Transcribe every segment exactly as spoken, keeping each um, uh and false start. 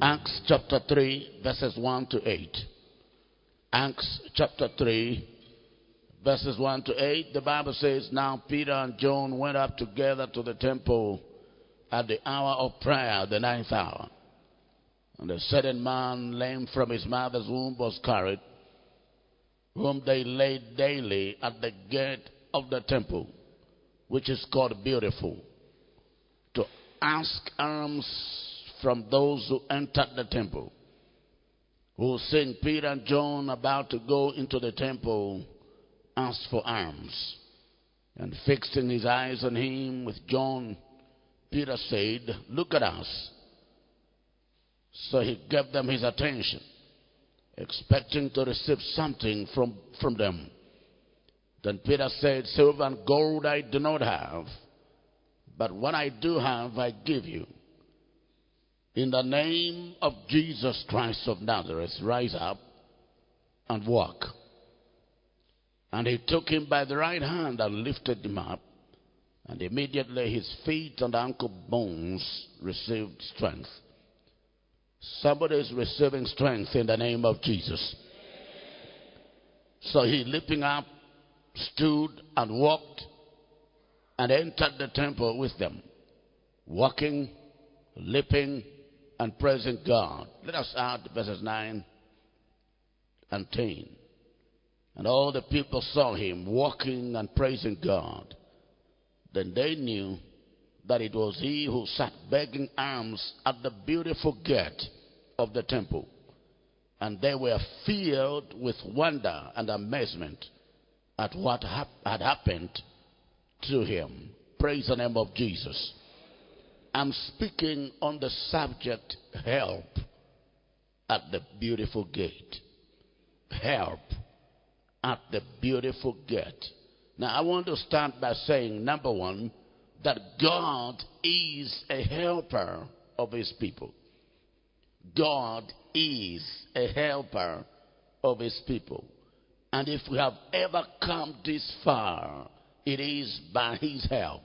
Acts chapter three, verses one to eight. Acts chapter three, verses one to eight. The Bible says, Now Peter and John went up together to the temple at the hour of prayer, the ninth hour. And a certain man, lame from his mother's womb, was carried, whom they laid daily at the gate of the temple, which is called Beautiful, to ask alms from those who entered the temple. Who, seeing Peter and John about to go into the temple, asked for alms. And fixing his eyes on him with John, Peter said, Look at us. So he gave them his attention, expecting to receive something from, from them. Then Peter said, Silver and gold I do not have, but what I do have I give you. In the name of Jesus Christ of Nazareth, rise up and walk. And he took him by the right hand and lifted him up, and immediately his feet and ankle bones received strength. Somebody is receiving strength in the name of Jesus. So he, leaping up, stood and walked and entered the temple with them, walking, leaping, and praising God. Let us add verses nine and ten. And all the people saw him walking and praising God. Then they knew that it was he who sat begging alms at the beautiful gate of the temple. And they were filled with wonder and amazement at what hap- had happened to him. Praise the name of Jesus. I'm speaking on the subject, help at the beautiful gate. Help at the beautiful gate. Now, I want to start by saying, number one, that God is a helper of his people. God is a helper of his people. And if we have ever come this far, it is by his help.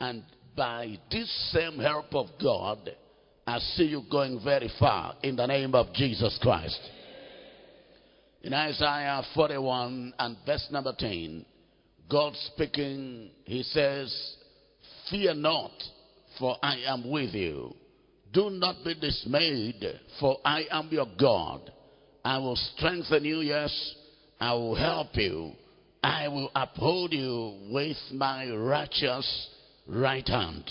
And by this same help of God, I see you going very far in the name of Jesus Christ. In Isaiah forty-one and verse number ten, God speaking, he says, Fear not, for I am with you. Do not be dismayed, for I am your God. I will strengthen you, yes, I will help you. I will uphold you with my righteous right hand.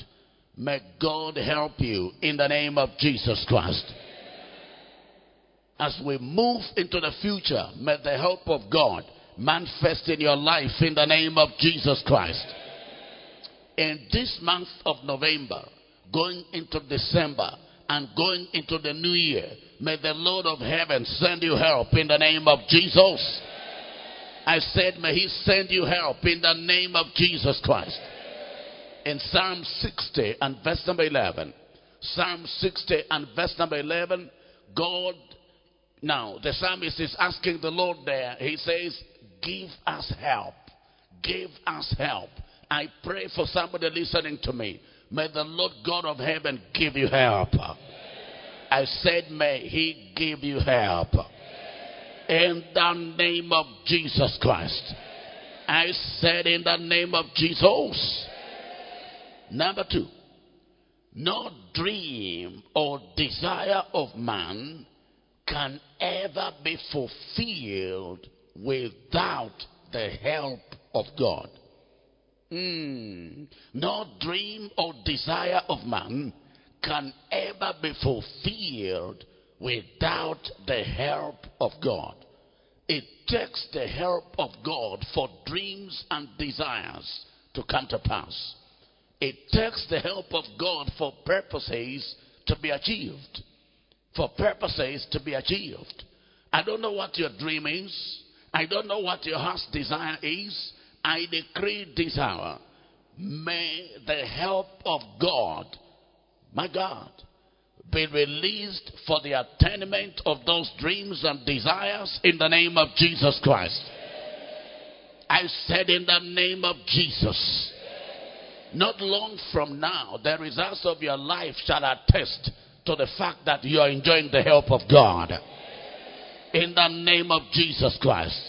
May God help you in the name of Jesus Christ. As we move into the future, may the help of God manifest in your life in the name of Jesus Christ. In this month of November, going into December, and going into the new year, may the Lord of heaven send you help in the name of Jesus. I said, may he send you help in the name of Jesus Christ. In Psalm sixty and verse number eleven, Psalm sixty and verse number eleven, God, now the psalmist is asking the Lord there, he says, give us help, give us help. I pray for somebody listening to me. May the Lord God of heaven give you help. Amen. I said, may he give you help. Amen. In the name of Jesus Christ. Amen. I said, in the name of Jesus. Amen. Number two, no dream or desire of man can ever be fulfilled without the help of God. Mm. No dream or desire of man can ever be fulfilled without the help of God. It takes the help of God for dreams and desires to come to pass. It takes the help of God for purposes to be achieved. For purposes to be achieved. I don't know what your dream is. I don't know what your heart's desire is. I decree this hour, may the help of God, my God, be released for the attainment of those dreams and desires in the name of Jesus Christ. I said, in the name of Jesus. Not long from now, the results of your life shall attest to the fact that you are enjoying the help of God. In the name of Jesus Christ.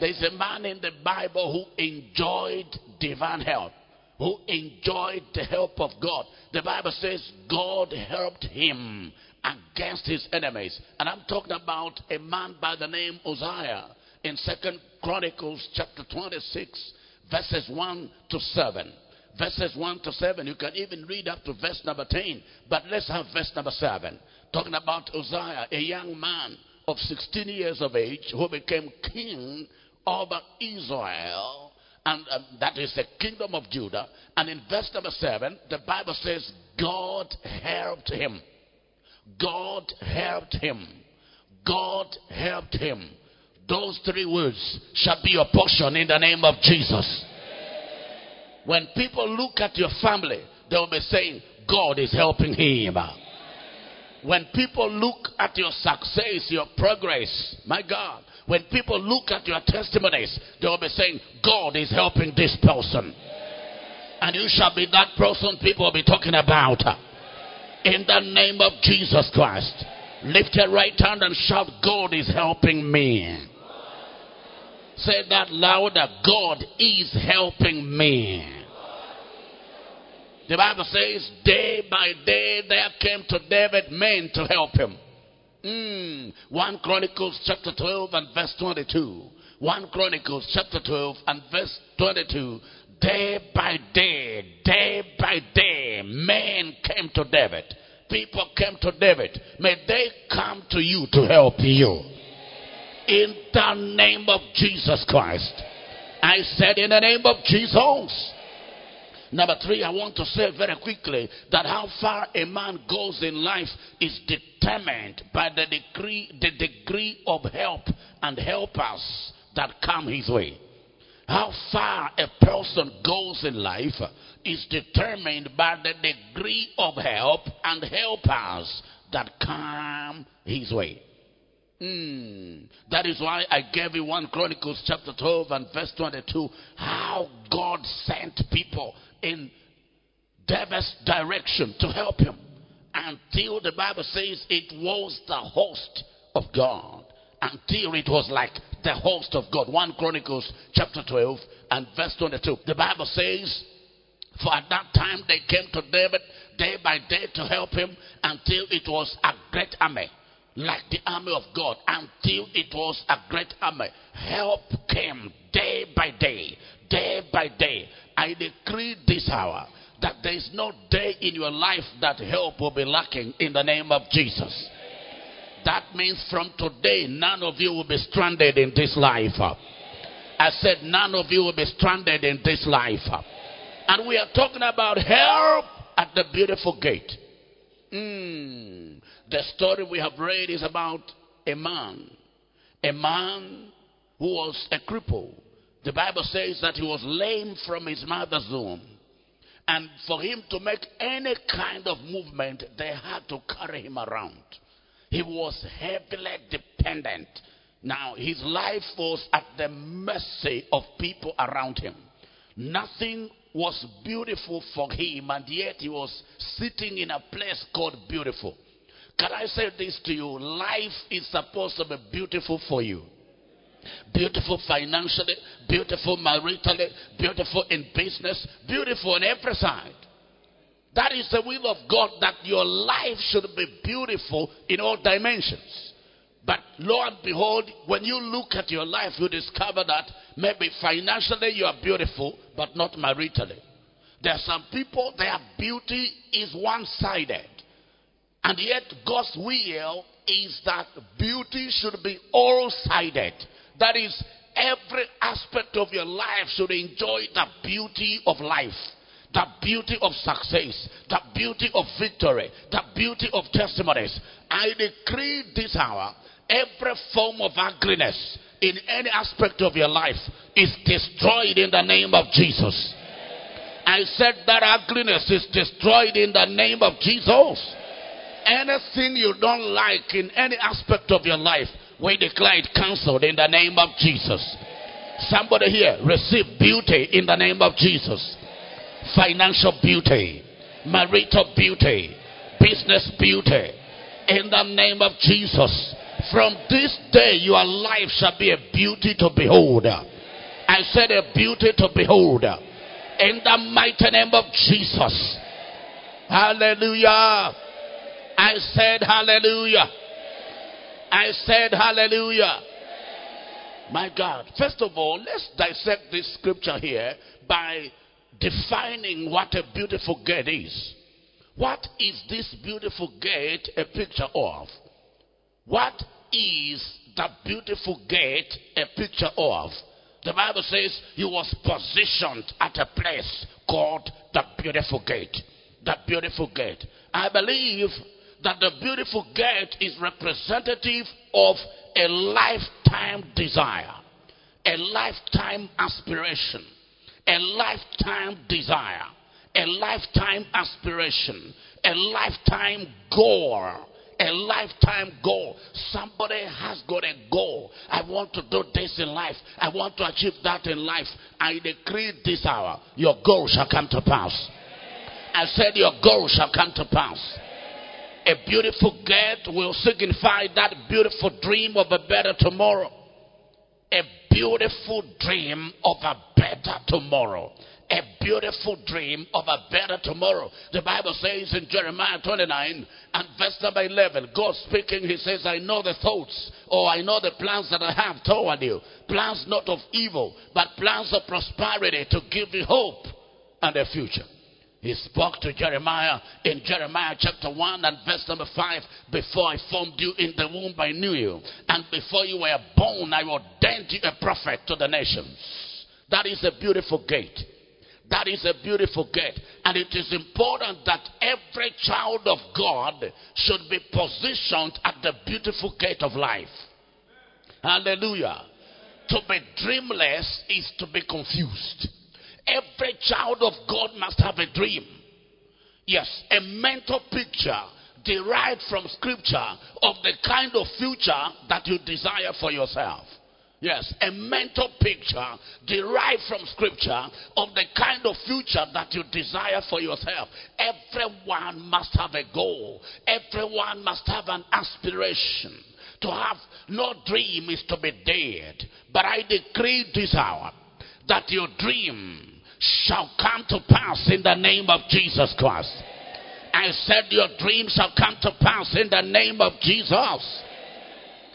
There's a man in the Bible who enjoyed divine help, who enjoyed the help of God. The Bible says God helped him against his enemies. And I'm talking about a man by the name Uzziah in Second Chronicles chapter twenty-six, verses one to seven. Verses one to seven, you can even read up to verse number ten. But let's have verse number seven. Talking about Uzziah, a young man of sixteen years of age who became king over Israel, and um, that is the kingdom of Judah. And in verse number seven, the Bible says God helped him. God helped him. God helped him. Those three words shall be your portion in the name of Jesus. When people look at your family, they will be saying, God is helping him. When people look at your success, your progress, my God, when people look at your testimonies, they will be saying, God is helping this person. And you shall be that person people will be talking about. In the name of Jesus Christ, lift your right hand and shout, God is helping me. Say that louder. God is helping me. The Bible says, day by day there came to David men to help him. Mm. First Chronicles chapter twelve and verse twenty-two. First Chronicles chapter twelve and verse twenty-two. Day by day, day by day, men came to David. People came to David. May they come to you to help you. In the name of Jesus Christ. I said in the name of Jesus. Number three, I want to say very quickly that how far a man goes in life is determined by the degree, the degree of help and helpers that come his way. How far a person goes in life is determined by the degree of help and helpers that come his way. Mm. That is why I gave you First Chronicles chapter twelve and verse twenty-two. How God sent people in David's direction to help him. Until the Bible says it was the host of God. Until it was like the host of God. First Chronicles chapter twelve and verse twenty-two. The Bible says, for at that time they came to David day by day to help him until it was a great army. Like the army of God, until it was a great army. Help came day by day, day by day. I decree this hour that there is no day in your life that help will be lacking in the name of Jesus. That means from today, none of you will be stranded in this life. I said none of you will be stranded in this life. And we are talking about help at the beautiful gate. Mm. The story we have read is about a man, a man who was a cripple. The Bible says that he was lame from his mother's womb. And for him to make any kind of movement, they had to carry him around. He was heavily dependent. Now, his life was at the mercy of people around him. Nothing was beautiful for him, and yet he was sitting in a place called beautiful. Can I say this to you? Life is supposed to be beautiful for you. Beautiful financially, beautiful maritally, beautiful in business, beautiful on every side. That is the will of God, that your life should be beautiful in all dimensions. But lo and behold, when you look at your life, you discover that maybe financially you are beautiful, but not maritally. There are some people, their beauty is one-sided. And yet God's will is that beauty should be all-sided. That is, every aspect of your life should enjoy the beauty of life. The beauty of success, the beauty of victory, the beauty of testimonies. I decree this hour, every form of ugliness in any aspect of your life is destroyed in the name of Jesus. I said that ugliness is destroyed in the name of Jesus. Anything you don't like in any aspect of your life, we declare it cancelled in the name of Jesus. Somebody here, receive beauty in the name of Jesus. Financial beauty, marital beauty, business beauty. In the name of Jesus. From this day, your life shall be a beauty to behold. I said a beauty to behold. In the mighty name of Jesus. Hallelujah. I said hallelujah. I said hallelujah. My God. First of all, let's dissect this scripture here by defining what a beautiful gate is. What is this beautiful gate a picture of? What is the beautiful gate a picture of? The Bible says he was positioned at a place called the beautiful gate. The beautiful gate. I believe that the beautiful gate is representative of a lifetime desire, a lifetime aspiration, a lifetime desire, a lifetime aspiration, a lifetime goal, a lifetime goal. Somebody has got a goal. I want to do this in life. I want to achieve that in life. I decree this hour, your goal shall come to pass. I said your goal shall come to pass. A beautiful gate will signify that beautiful dream of a better tomorrow. A beautiful dream of a better tomorrow. A beautiful dream of a better tomorrow. The Bible says in Jeremiah twenty-nine and verse number eleven, God speaking, he says, I know the thoughts, or I know the plans that I have toward you. Plans not of evil, but plans of prosperity to give you hope and a future. He spoke to Jeremiah in Jeremiah chapter one and verse number five. Before I formed you in the womb, I knew you. And before you were born, I ordained you a prophet to the nations. That is a beautiful gate. That is a beautiful gate. And it is important that every child of God should be positioned at the beautiful gate of life. Hallelujah. To be dreamless is to be confused. Every child of God must have a dream. Yes, a mental picture derived from scripture of the kind of future that you desire for yourself. Yes, a mental picture derived from scripture of the kind of future that you desire for yourself. Everyone must have a goal. Everyone must have an aspiration. To have no dream is to be dead. But I decree this hour that your dream shall come to pass in the name of Jesus Christ. I said your dream shall come to pass in the name of Jesus.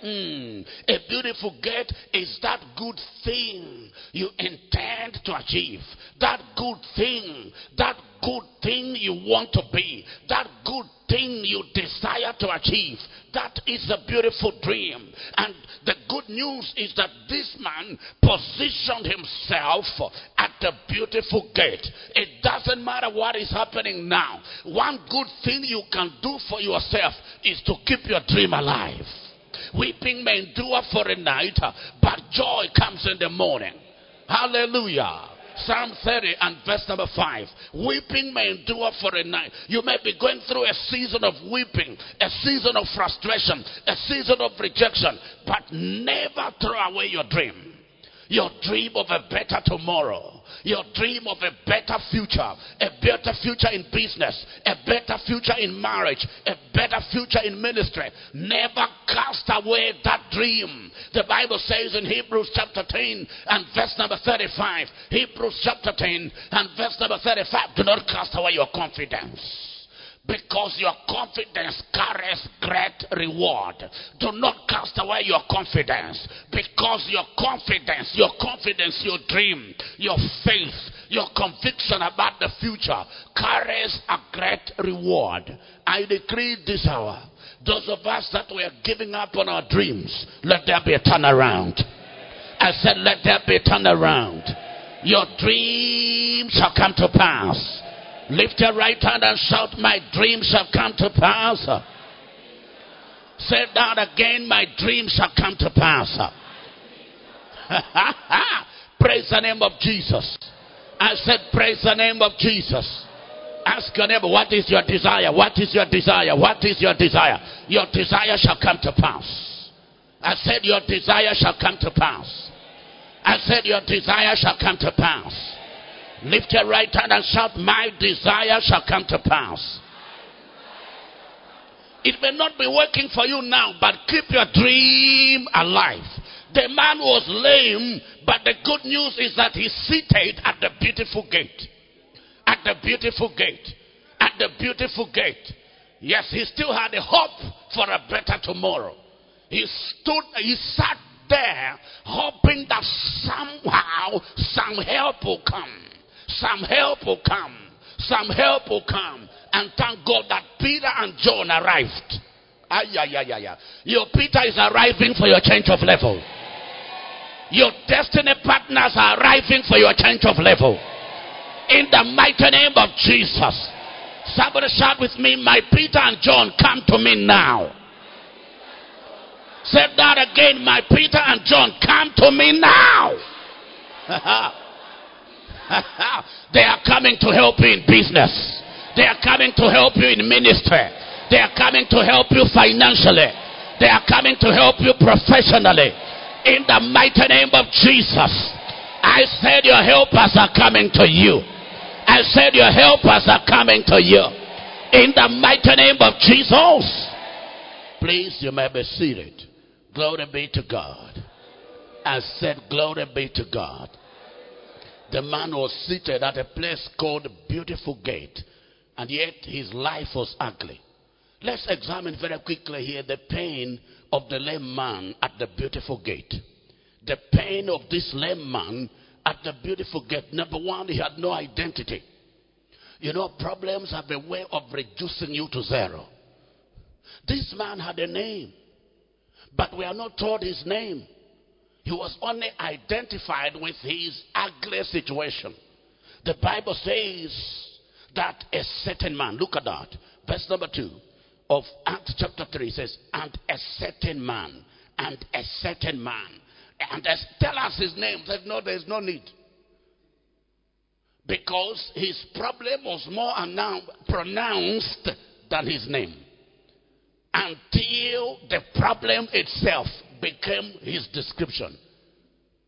Mm. A beautiful gate is that good thing you intend to achieve. That good thing, that good thing you want to be. That good thing you desire to achieve. That is a beautiful dream. And the good news is that this man positioned himself at the beautiful gate. It doesn't matter what is happening now. One good thing you can do for yourself is to keep your dream alive. Weeping may endure for a night, but joy comes in the morning. Hallelujah. Psalm thirty and verse number five. Weeping may endure for a night. You may be going through a season of weeping, a season of frustration, a season of rejection, but never throw away your dream. Your dream of a better tomorrow. Your dream of a better future, a better future in business, a better future in marriage, a better future in ministry. Never cast away that dream. The Bible says in Hebrews chapter ten and verse number thirty-five, Hebrews chapter ten and verse number thirty-five, do not cast away your confidence, because your confidence carries great reward. Do not cast away your confidence, because your confidence, your confidence, your dream, your faith, your conviction about the future carries a great reward. I decree this hour, those of us that were giving up on our dreams, let there be a turnaround. I said, let there be a turnaround. Your dream shall come to pass. Lift your right hand and shout, my dreams shall come to pass. Say that again, my dreams shall come to pass. Praise the name of Jesus. I said, praise the name of Jesus. Ask your neighbor, what is your desire? What is your desire? What is your desire? Your desire shall come to pass. I said, your desire shall come to pass. I said, your desire shall come to pass. Lift your right hand and shout, my desire shall come to pass. It may not be working for you now, but keep your dream alive. The man was lame, but the good news is that he's seated at the beautiful gate. At the beautiful gate. At the beautiful gate. Yes, he still had a hope for a better tomorrow. He stood, he sat there hoping that somehow some help will come. Some help will come. Some help will come. And thank God that Peter and John arrived. Ay, ay, ay, ay, ay. Your Peter is arriving for your change of level. Your destiny partners are arriving for your change of level. In the mighty name of Jesus. Somebody shout with me, my Peter and John, come to me now. Say that again, my Peter and John, come to me now. They are coming to help you in business. They are coming to help you in ministry. They are coming to help you financially. They are coming to help you professionally. In the mighty name of Jesus. I said your helpers are coming to you. I said your helpers are coming to you. In the mighty name of Jesus. Please, you may be seated. Glory be to God. I said glory be to God. The man was seated at a place called Beautiful Gate, and yet his life was ugly. Let's examine very quickly here the pain of the lame man at the Beautiful Gate. The pain of this lame man at the Beautiful Gate. Number one, he had no identity. You know, problems have a way of reducing you to zero. This man had a name, but we are not told his name. He was only identified with his ugly situation. The Bible says that a certain man, look at that, verse number two of Acts chapter three says, and a certain man, and a certain man, and a, tell us his name. Said, no, there's no need. Because his problem was more pronounced than his name. Until the problem itself became his description.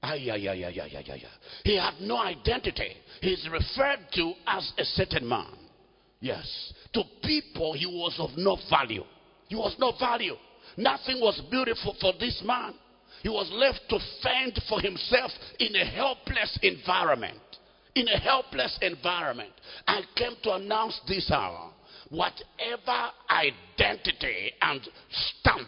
Ay, ay, ay, ay, ay, ay, ay. He had no identity. He's referred to as a certain man. Yes. To people, he was of no value. He was no value. Nothing was beautiful for this man. He was left to fend for himself in a helpless environment. In a helpless environment. I came to announce this hour. Whatever identity and stamp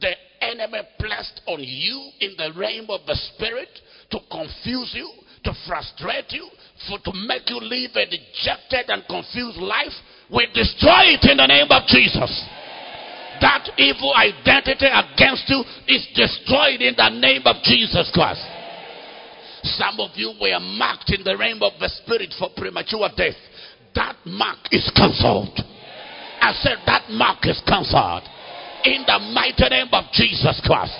the enemy placed on you in the realm of the spirit to confuse you, to frustrate you, for, to make you live a dejected and confused life, we destroy it in the name of Jesus. That evil identity against you is destroyed in the name of Jesus Christ. Some of you were marked in the realm of the spirit for premature death. That mark is cancelled. I said that mark is cancelled. In the mighty name of Jesus Christ.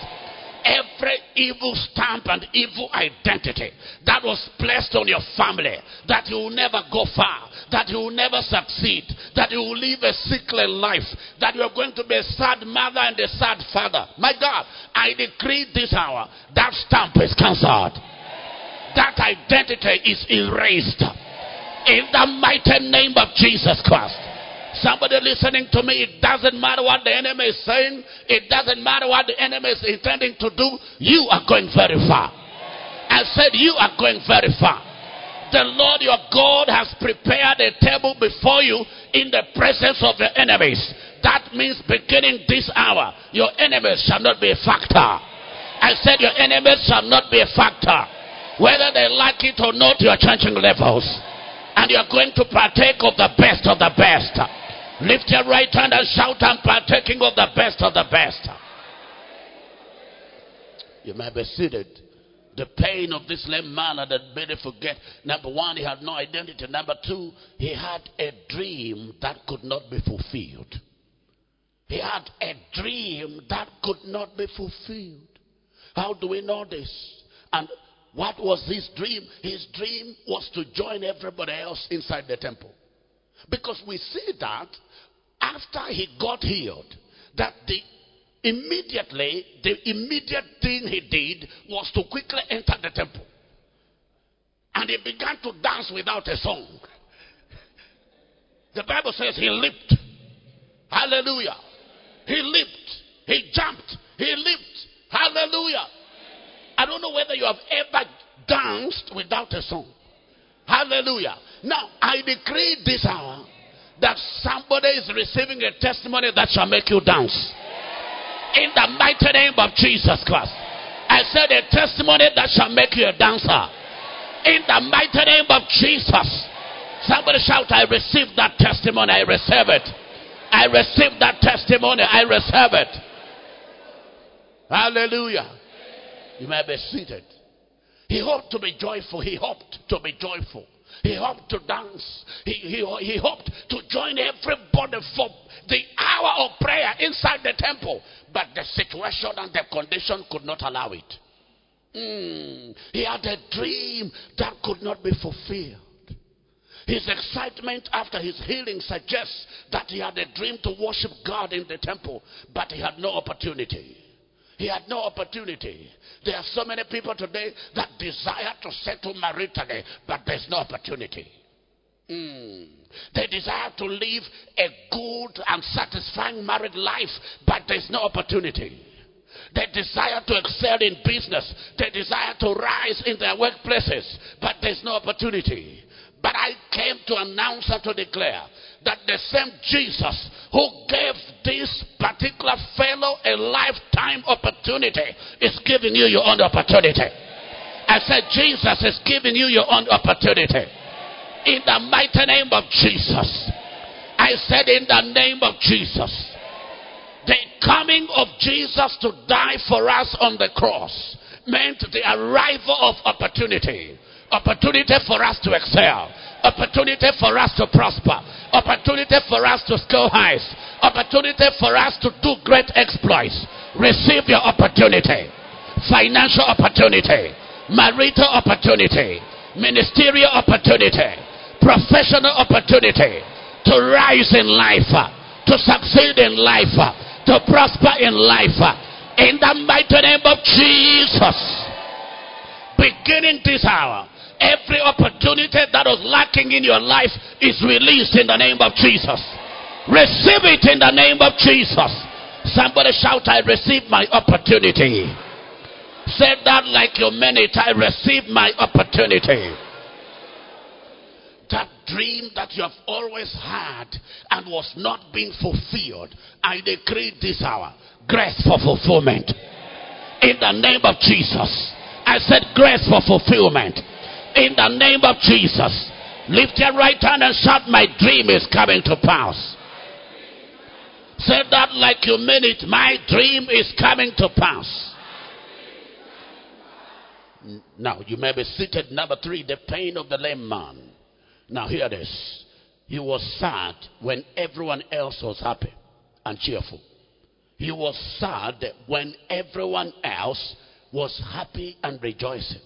Every evil stamp and evil identity that was placed on your family, that you will never go far, that you will never succeed, that you will live a sickly life, that you are going to be a sad mother and a sad father. My God, I decree this hour, that stamp is cancelled. That identity is erased. In the mighty name of Jesus Christ. Somebody listening to me, it doesn't matter what the enemy is saying. It doesn't matter what the enemy is intending to do. You are going very far. I said you are going very far. The Lord your God has prepared a table before you in the presence of your enemies. That means beginning this hour, your enemies shall not be a factor. I said your enemies shall not be a factor. Whether they like it or not, you are changing levels. And you are going to partake of the best of the best. Lift your right hand and shout, I'm partaking of the best of the best. You may be seated. The pain of this lame man at the beautiful gate. Number one, he had no identity. Number two, he had a dream that could not be fulfilled. He had a dream that could not be fulfilled. How do we know this? And what was his dream? His dream was to join everybody else inside the temple. Because we see that after he got healed, that the immediately, the immediate thing he did was to quickly enter the temple. And he began to dance without a song. The Bible says he leaped. Hallelujah. He leaped. He jumped. He leaped. Hallelujah. I don't know whether you have ever danced without a song. Hallelujah. Now, I decree this hour that somebody is receiving a testimony that shall make you dance. In the mighty name of Jesus Christ. I said a testimony that shall make you a dancer. In the mighty name of Jesus. Somebody shout, I receive that testimony. I receive it. I receive that testimony. I receive it. Hallelujah. You may be seated. He hoped to be joyful. He hoped to be joyful. He hoped to dance. He, he, he hoped to join everybody for the hour of prayer inside the temple. But the situation and the condition could not allow it. Mm. He had a dream that could not be fulfilled. His excitement after his healing suggests that he had a dream to worship God in the temple. But he had no opportunity. He had no opportunity. There are so many people today that desire to settle maritally, but there's no opportunity. Mm. They desire to live a good and satisfying married life, but there's no opportunity. They desire to excel in business. They desire to rise in their workplaces, but there's no opportunity. But I came to announce and to declare that the same Jesus who gave this particular fellow a lifetime opportunity is giving you your own opportunity. I said Jesus is giving you your own opportunity. In the mighty name of Jesus. I said in the name of Jesus. The coming of Jesus to die for us on the cross meant the arrival of opportunity. Opportunity for us to excel. Opportunity for us to prosper. Opportunity for us to scale highs. Opportunity for us to do great exploits. Receive your opportunity. Financial opportunity. Marital opportunity. Ministerial opportunity. Professional opportunity. To rise in life. To succeed in life. To prosper in life. In the mighty name of Jesus. Beginning this hour. Every opportunity that was lacking in your life is released in the name of Jesus. Receive it in the name of Jesus. Somebody shout, I receive my opportunity. Say that like you mean it. I receive my opportunity. That dream that you have always had and was not being fulfilled, I decree this hour, grace for fulfillment. In the name of Jesus. I said grace for fulfillment. In the name of Jesus. Lift your right hand and shout, my dream is coming to pass. Say that like you mean it. My dream is coming to pass. Now, you may be seated. Number three, the pain of the lame man. Now, hear this. He was sad when everyone else was happy and cheerful. He was sad when everyone else was happy and rejoicing.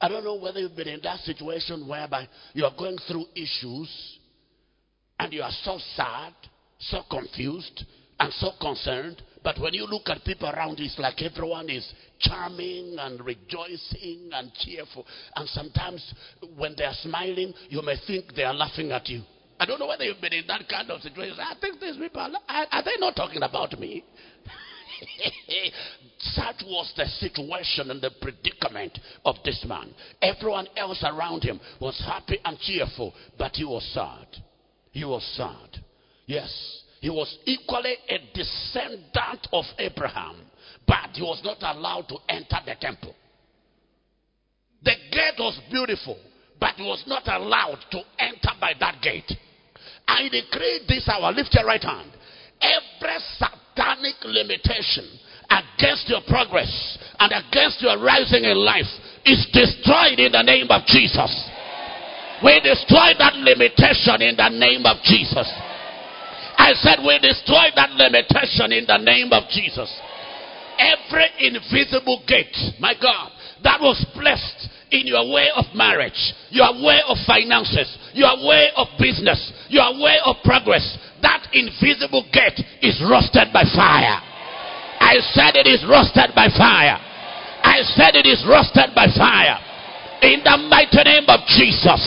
I don't know whether you've been in that situation whereby you are going through issues and you are so sad, so confused, and so concerned. But when you look at people around, it's like everyone is charming and rejoicing and cheerful. And sometimes when they are smiling, you may think they are laughing at you. I don't know whether you've been in that kind of situation. I think these people, are, are they not talking about me? Such was the situation and the predicament of this man. Everyone else around him was happy and cheerful, but he was sad. He was sad. Yes, he was equally a descendant of Abraham, but he was not allowed to enter the temple. The gate was beautiful, but he was not allowed to enter by that gate. I decree this hour, lift your right hand. Every satanic limitation against your progress and against your rising in life is destroyed in the name of Jesus. We destroy that limitation in the name of Jesus. I said we destroy that limitation in the name of Jesus. Every invisible gate, my God, that was placed in your way of marriage, your way of finances, your way of business, your way of progress, that invisible gate is roasted by fire. I said it is roasted by fire. I said it is roasted by fire. In the mighty name of Jesus.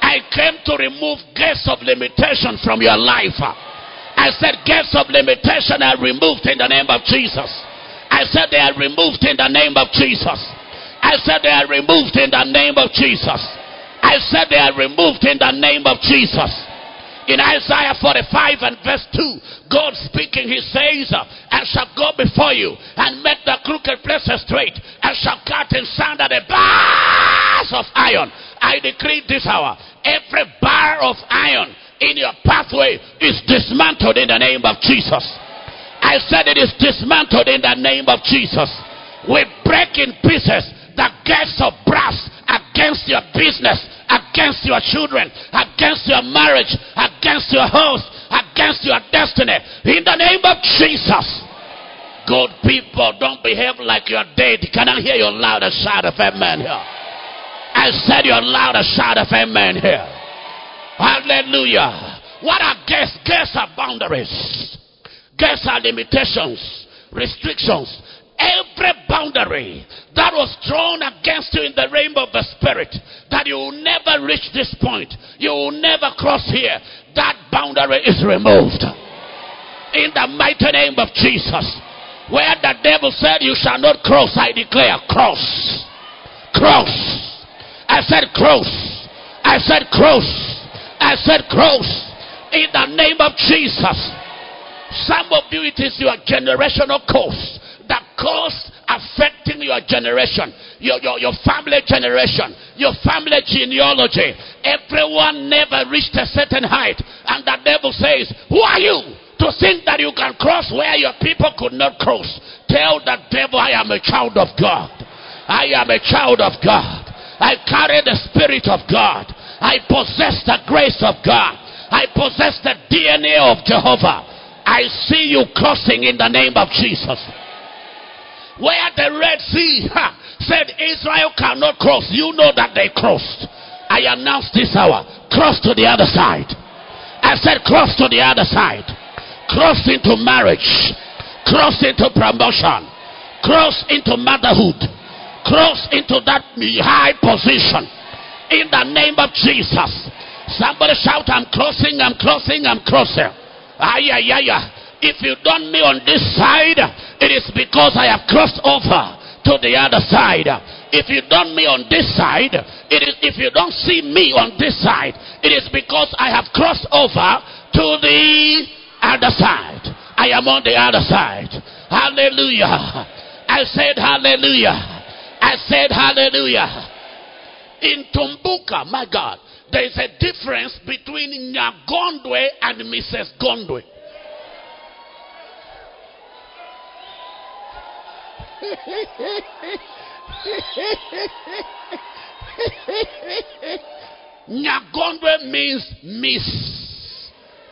I came to remove gates of limitation from your life. I said gates of limitation are removed in the name of Jesus. I said they are removed in the name of Jesus. I said they are removed in the name of Jesus. I said they are removed in the name of Jesus. In Isaiah forty-five and verse two, God speaking, he says, "I shall go before you and make the crooked places straight. I shall cut in sunder the bars of iron." I decree this hour, every bar of iron in your pathway is dismantled in the name of Jesus. I said it is dismantled in the name of Jesus. We break in pieces the gates of brass against your business, against your children, against your marriage, against your house, against your destiny, in the name of Jesus. Good people, don't behave like you're dead. Can I hear your loudest shout of amen here? I said your loudest shout of amen here. Hallelujah. What are gates? Gates are boundaries. Gates are limitations, restrictions. Every boundary that was drawn against you in the realm of the spirit, that you will never reach this point, you will never cross here, that boundary is removed. In the mighty name of Jesus, where the devil said you shall not cross, I declare cross. Cross. I said cross. I said cross. I said cross. In the name of Jesus. Some of you, it is your generational curse. That cause affecting your generation, your, your, your family generation, your family genealogy. Everyone never reached a certain height. And the devil says, who are you to think that you can cross where your people could not cross? Tell the devil, I am a child of God. I am a child of God. I carry the Spirit of God. I possess the grace of God. I possess the D N A of Jehovah. I see you crossing in the name of Jesus. Where the Red Sea ha, said Israel cannot cross. You know that they crossed. I announced this hour, cross to the other side. I said cross to the other side. Cross into marriage. Cross into promotion. Cross into motherhood. Cross into that high position. In the name of Jesus. Somebody shout, I'm crossing, I'm crossing, I'm crossing. Ay, ay, ay, ay. If you don't me on this side, it is because I have crossed over to the other side. If you don't me on this side, it is if you don't see me on this side, it is because I have crossed over to the other side. I am on the other side. Hallelujah. I said hallelujah. I said hallelujah. In Tumbuka, my God, there is a difference between Nyagondwe and Missus Gondwe. Nyagondwe means Miss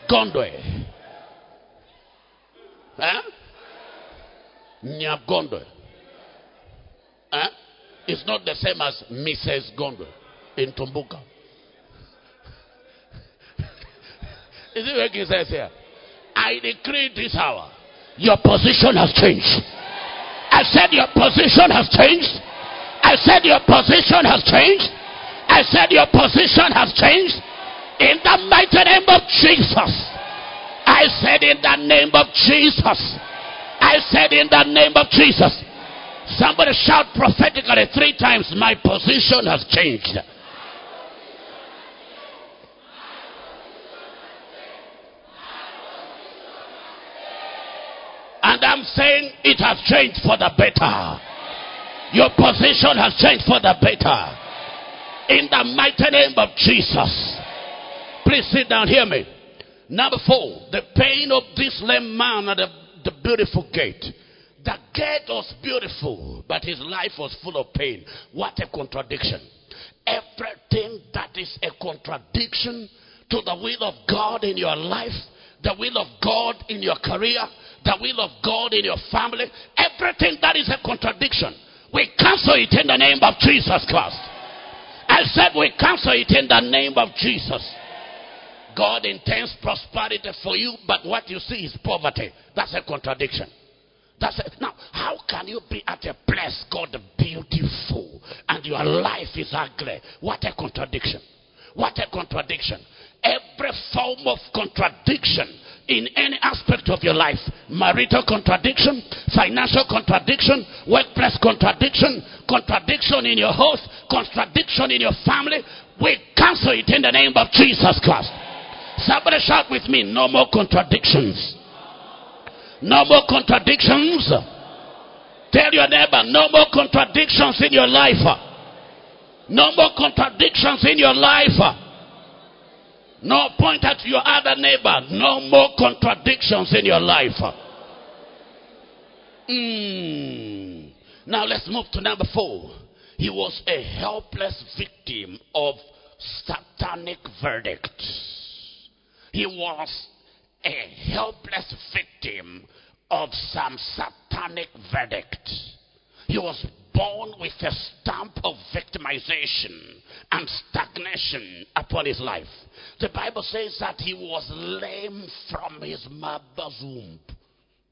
Gondwe. Huh? Nyagondwe. Huh? It's not the same as Missus Gondwe in Tumbuka. Is it what he says here? I decree this hour, your position has changed. I said your position has changed. I said your position has changed. I said your position has changed. In the mighty name of Jesus. I said in the name of Jesus. I said in the name of Jesus. Somebody shout prophetically three times, my position has changed. And I'm saying it has changed for the better. Your position has changed for the better. In the mighty name of Jesus. Please sit down, hear me. Number four, the pain of this lame man at the, the beautiful gate. The gate was beautiful, but his life was full of pain. What a contradiction. Everything that is a contradiction to the will of God in your life, the will of God in your career, the will of God in your family, everything that is a contradiction, we cancel it in the name of Jesus Christ. I said we cancel it in the name of Jesus. God intends prosperity for you, but what you see is poverty. That's a contradiction. That's a, now, how can you be at a place called beautiful and your life is ugly? What a contradiction. What a contradiction. Every every form of contradiction in any aspect of your life. Marital contradiction, financial contradiction, workplace contradiction, contradiction in your house, contradiction in your family. We cancel it in the name of Jesus Christ. Somebody shout with me, no more contradictions. No more contradictions. Tell your neighbor, no more contradictions in your life. No more contradictions in your life. No, point at your other neighbor, no more contradictions in your life. Mm. Now let's move to number four. He was a helpless victim of satanic verdict. He was a helpless victim of some satanic verdict. He was born with a stamp of victimization and stagnation upon his life. The Bible says that he was lame from his mother's womb.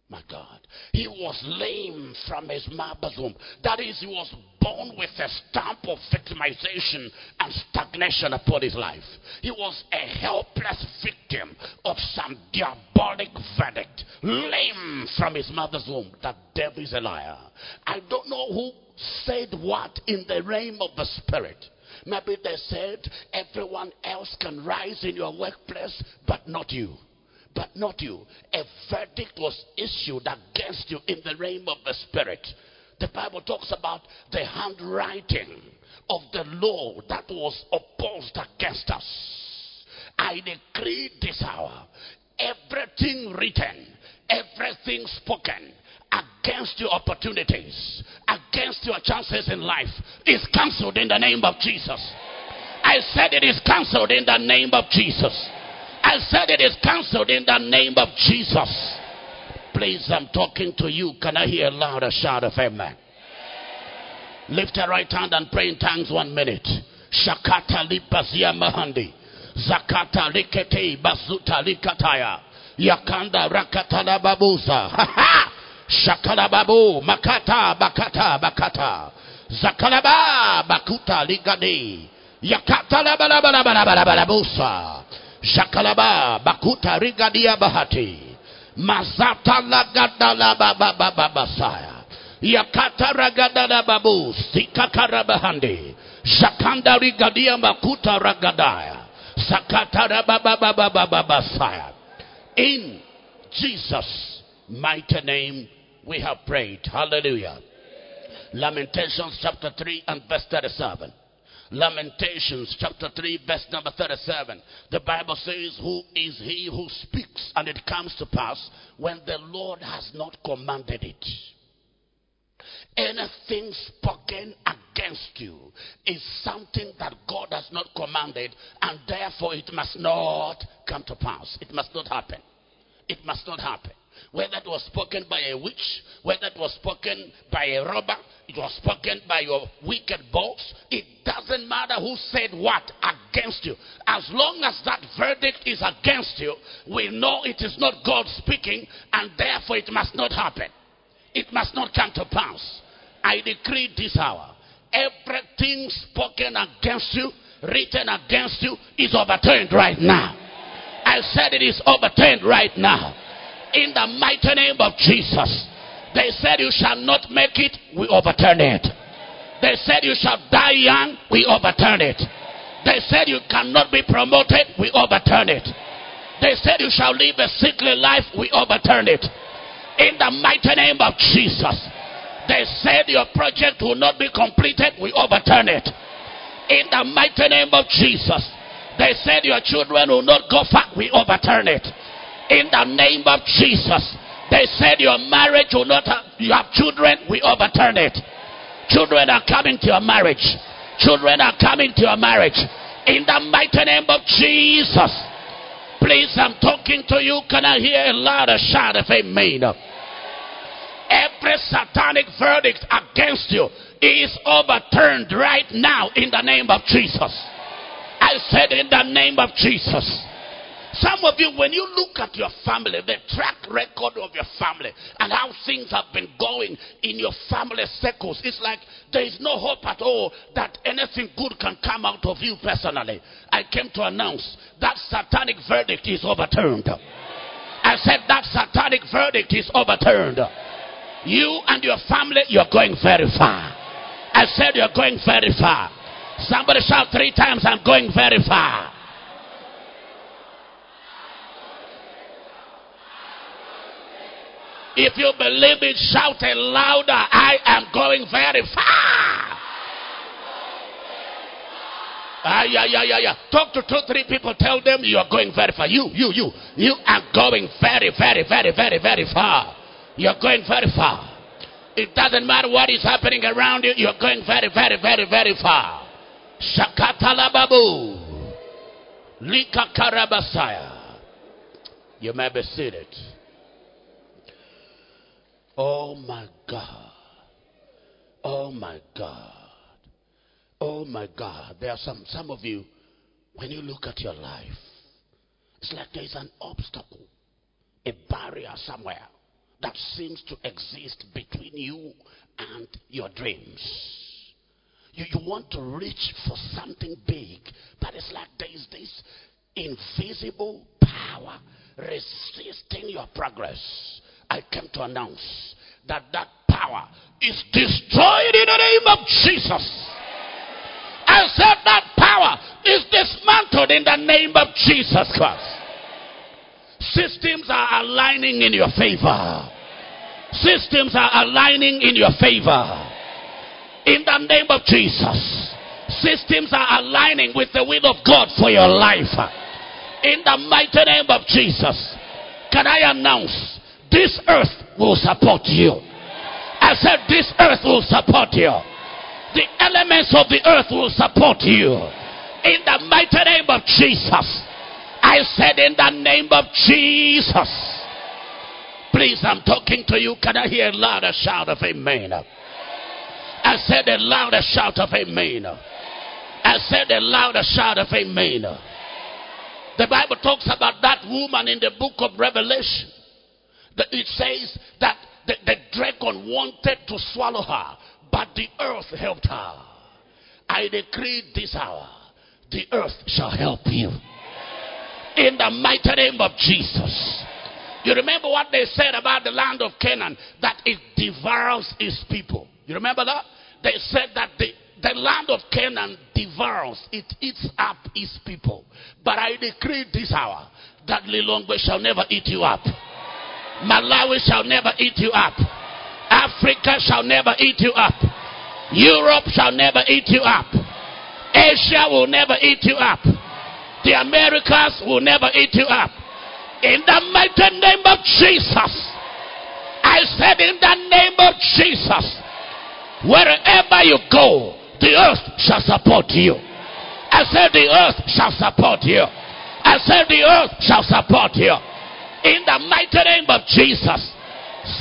My God. He was lame from his mother's womb. That is, he was born with a stamp of victimization and stagnation upon his life. He was a helpless victim of some diabolic verdict. Lame from his mother's womb. The devil is a liar. I don't know who said what in the realm of the spirit. Maybe they said everyone else can rise in your workplace, but not you. But not you. A verdict was issued against you in the realm of the spirit. The Bible talks about the handwriting of the law that was opposed against us. I decree this hour, everything written, everything spoken against your opportunities, against your chances in life, is cancelled in the name of Jesus. I said it is cancelled in the name of Jesus. I said it is cancelled in the name of Jesus. Please, I'm talking to you. Can I hear a louder shout of amen? Yeah. Lift your right hand and pray in tongues one minute. Shakata lipazia mahandi. Zakata likete bazuta likataya. Yakanda rakata la babuza. Ha ha! Shakala babu makata bakata bakata. Zakalaba bakuta ligade. Yakata la balabalabalabalabusa. Shakalaba bakuta rigadia bahati mazata lagada la baba baba basaya yakata ragada la babu sikakara bahandi shakanda rigadia bakuta ragadaya sakata la baba baba baba basaya. In Jesus' mighty name we have prayed. Hallelujah. Lamentations chapter three and verse thirty-seven. Lamentations chapter three verse number thirty-seven. The Bible says, who is he who speaks and it comes to pass when the Lord has not commanded it? Anything spoken against you is something that God has not commanded, and therefore it must not come to pass. It must not happen. It must not happen. Whether it was spoken by a witch, whether it was spoken by a robber, it was spoken by your wicked boss, it doesn't matter who said what against you. As long as that verdict is against you, we know it is not God speaking, and therefore it must not happen. It must not come to pass. I decree this hour, everything spoken against you, written against you, is overturned right now. I said it is overturned right now. In the mighty name of Jesus. They said you shall not make it, we overturn it. They said you shall die young, we overturn it. They said you cannot be promoted, we overturn it. They said you shall live a sickly life, we overturn it. In the mighty name of Jesus. They said your project will not be completed, we overturn it. In the mighty name of Jesus. They said your children will not go far, we overturn it. In the name of Jesus. They said your marriage will not have, you have children, we overturn it. Children are coming to your marriage. Children are coming to your marriage. In the mighty name of Jesus. Please, I'm talking to you. Can I hear a louder shout of amen? Every satanic verdict against you is overturned right now in the name of Jesus. I said in the name of Jesus. Some of you, when you look at your family, the track record of your family and how things have been going, in, in your family circles. It's like there is no hope at all that anything good can come out of you personally. I came to announce that satanic verdict is overturned. I said that satanic verdict is overturned. You and your family, you're going very far. I said you're going very far. Somebody shout three times, I'm going very far. If you believe it, shout it louder. I am going very far. Ah, yeah, yeah, yeah, yeah. Talk to two, three people. Tell them you are going very far. You, you, you. You are going very, very, very, very, very far. You are going very far. It doesn't matter what is happening around you. You are going very, very, very, very far. Shakatalababu. Lika Karabasaya. You may be seated. Oh my God, oh my God, oh my God. There are some, some of you, when you look at your life, it's like there is an obstacle, a barrier somewhere that seems to exist between you and your dreams. You, you want to reach for something big, but it's like there is this invisible power resisting your progress. I came to announce that that power is destroyed in the name of Jesus. I said that power is dismantled in the name of Jesus Christ. Systems are aligning in your favor. Systems are aligning in your favor. In the name of Jesus. Systems are aligning with the will of God for your life. In the mighty name of Jesus. Can I announce? This earth will support you. I said this earth will support you. The elements of the earth will support you. In the mighty name of Jesus. I said in the name of Jesus. Please, I'm talking to you. Can I hear a louder shout of amen? I said a louder shout of amen. I said a louder shout of amen. The Bible talks about that woman in the book of Revelation. It says that the, the dragon wanted to swallow her, but the earth helped her. I decree this hour, the earth shall help you. In the mighty name of Jesus. You remember what they said about the land of Canaan, that it devours its people. You remember that? They said that the, the land of Canaan devours, it eats up its people. But I decree this hour, that Lilongwe shall never eat you up. Malawi shall never eat you up. Africa shall never eat you up. Europe shall never eat you up. Asia will never eat you up. The Americas will never eat you up. In the mighty name of Jesus. I said in the name of Jesus. Wherever you go, the earth shall support you. I said the earth shall support you. I said the earth shall support you. In the mighty name of Jesus.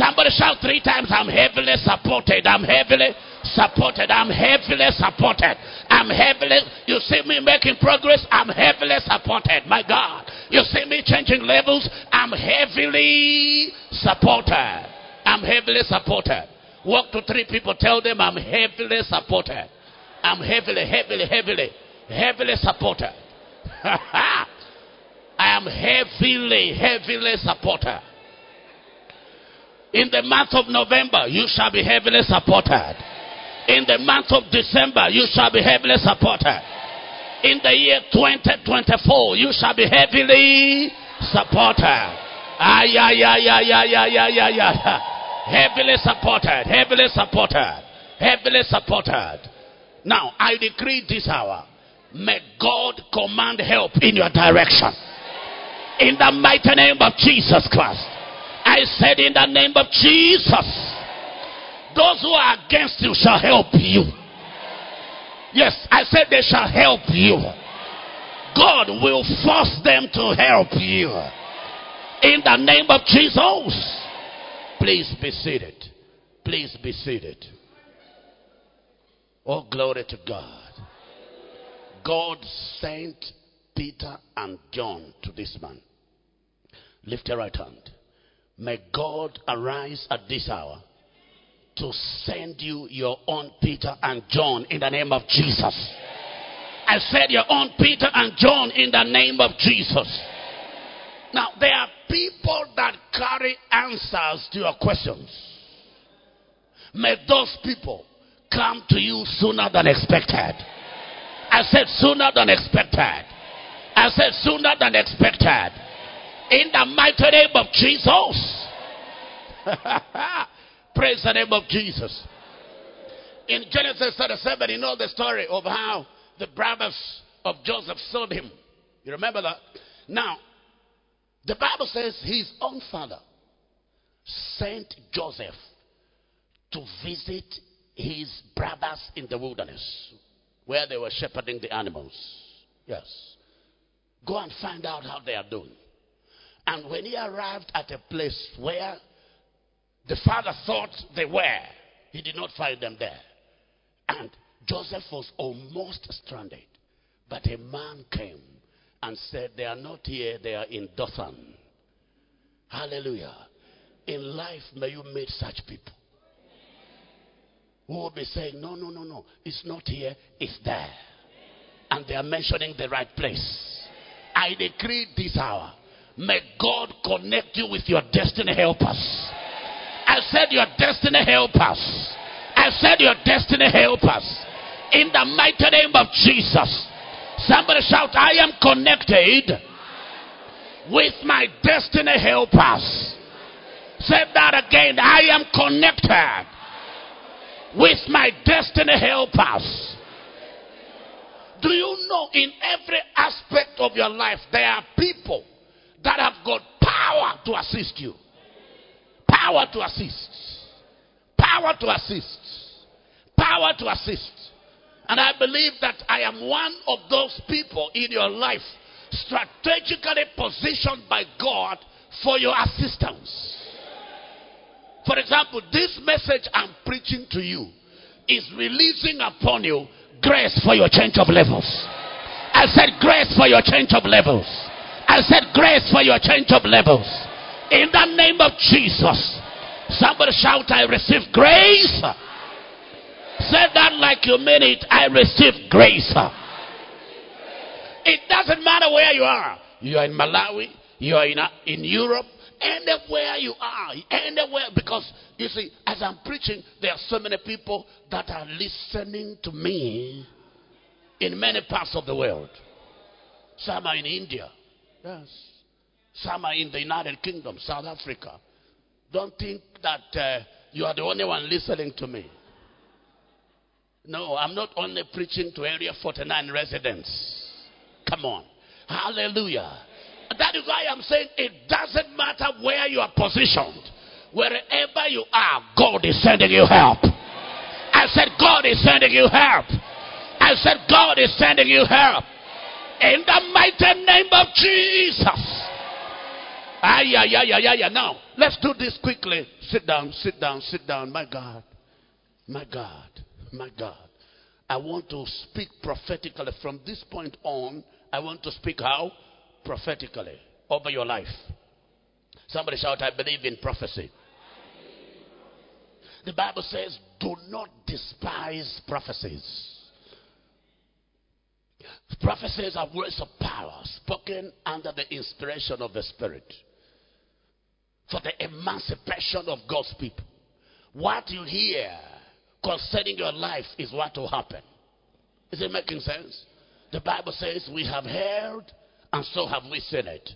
Somebody shout three times, I'm heavily supported. I'm heavily supported. I'm heavily supported. I'm heavily. You see me making progress? I'm heavily supported. My God. You see me changing levels? I'm heavily supported. I'm heavily supported. Walk to three people. Tell them I'm heavily supported. I'm heavily, heavily, heavily, heavily supported. Ha ha. I am heavily, heavily supported. In the month of November, you shall be heavily supported. In the month of December, you shall be heavily supported. In the year twenty twenty-four, you shall be heavily supported. Ah, yeah, yeah, yeah, yeah, yeah, yeah, yeah, yeah. Heavily supported, heavily supported, heavily supported. Now, I decree this hour, may God command help in your direction. In the mighty name of Jesus Christ. I said in the name of Jesus. Those who are against you shall help you. Yes, I said they shall help you. God will force them to help you. In the name of Jesus. Please be seated. Please be seated. Oh, glory to God. God sent Peter and John to this man. Lift your right hand. May God arise at this hour to send you your own Peter and John in the name of Jesus. I said your own Peter and John in the name of Jesus. Now, there are people that carry answers to your questions. May those people come to you sooner than expected. I said sooner than expected. I said sooner than expected. In the mighty name of Jesus. Praise the name of Jesus. In Genesis thirty-seven, you know the story of how the brothers of Joseph sold him. You remember that? Now, the Bible says his own father sent Joseph to visit his brothers in the wilderness where they were shepherding the animals. Yes. Go and find out how they are doing. And when he arrived at a place where the father thought they were, he did not find them there. And Joseph was almost stranded. But a man came and said, they are not here, they are in Dothan. Hallelujah. In life, may you meet such people. Who will be saying, no, no, no, no. It's not here, it's there. And they are mentioning the right place. I decree this hour, may God connect you with your destiny helpers. I said your destiny helpers. I said your destiny helpers. In the mighty name of Jesus. Somebody shout, I am connected with my destiny helpers. Say that again. I am connected with my destiny helpers. Do you know in every aspect of your life there are people that have got power to assist you? Power to assist. Power to assist. Power to assist. And I believe that I am one of those people in your life strategically positioned by God for your assistance. For example, this message I'm preaching to you is releasing upon you grace for your change of levels. I said grace for your change of levels. I said grace for your change of levels. In the name of Jesus. Somebody shout, I receive grace. Say that like you mean it. I receive grace. It doesn't matter where you are. You are in Malawi. You are in, in Europe. Anywhere you are, anywhere, because you see, as I'm preaching, there are so many people that are listening to me in many parts of the world. Some are in India, yes. Some are in the United Kingdom, South Africa. Don't think that uh, you are the only one listening to me. No, I'm not only preaching to Area forty-nine residents. Come on. Hallelujah. That is why I'm saying it doesn't matter where you are positioned. Wherever you are, God is sending you help. I said, God is sending you help. I said, God is sending you help. In the mighty name of Jesus. Ah, yeah, yeah, yeah, yeah, yeah. Now, let's do this quickly. Sit down, sit down, sit down. My God. My God. My God. I want to speak prophetically. From this point on, I want to speak how? Prophetically over your life. Somebody shout, I believe in prophecy. The Bible says, do not despise prophecies. Prophecies are words of power spoken under the inspiration of the Spirit for the emancipation of God's people. What you hear concerning your life is what will happen. Is it making sense? The Bible says, we have heard and so have we seen it.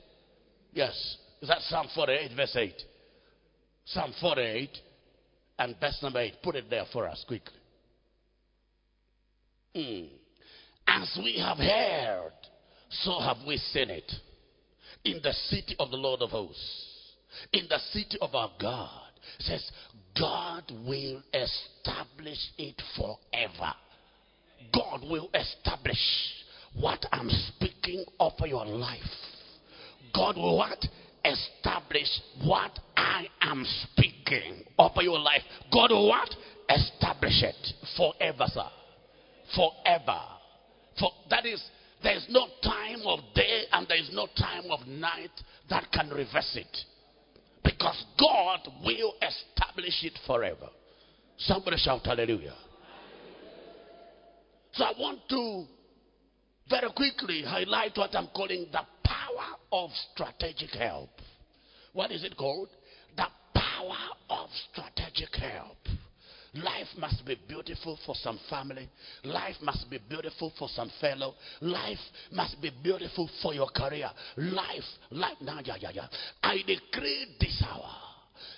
Yes. Is that Psalm forty-eight verse eight? Psalm forty-eight and verse number eight. Put it there for us quickly. Mm. As we have heard, so have we seen it. In the city of the Lord of hosts. In the city of our God. It says, God will establish it forever. God will establish what I'm speaking over your life. God will what? Establish what I am speaking over your life. God will what? Establish it forever, sir. Forever. For, that is, there is no time of day and there is no time of night that can reverse it. Because God will establish it forever. Somebody shout hallelujah. So I want to very quickly highlight what I'm calling the power of strategic help. What is it called? The power of strategic help. Life must be beautiful for some family. Life must be beautiful for some fellow. Life must be beautiful for your career. Life, life, nah, yeah, yeah, yeah. I decree this hour,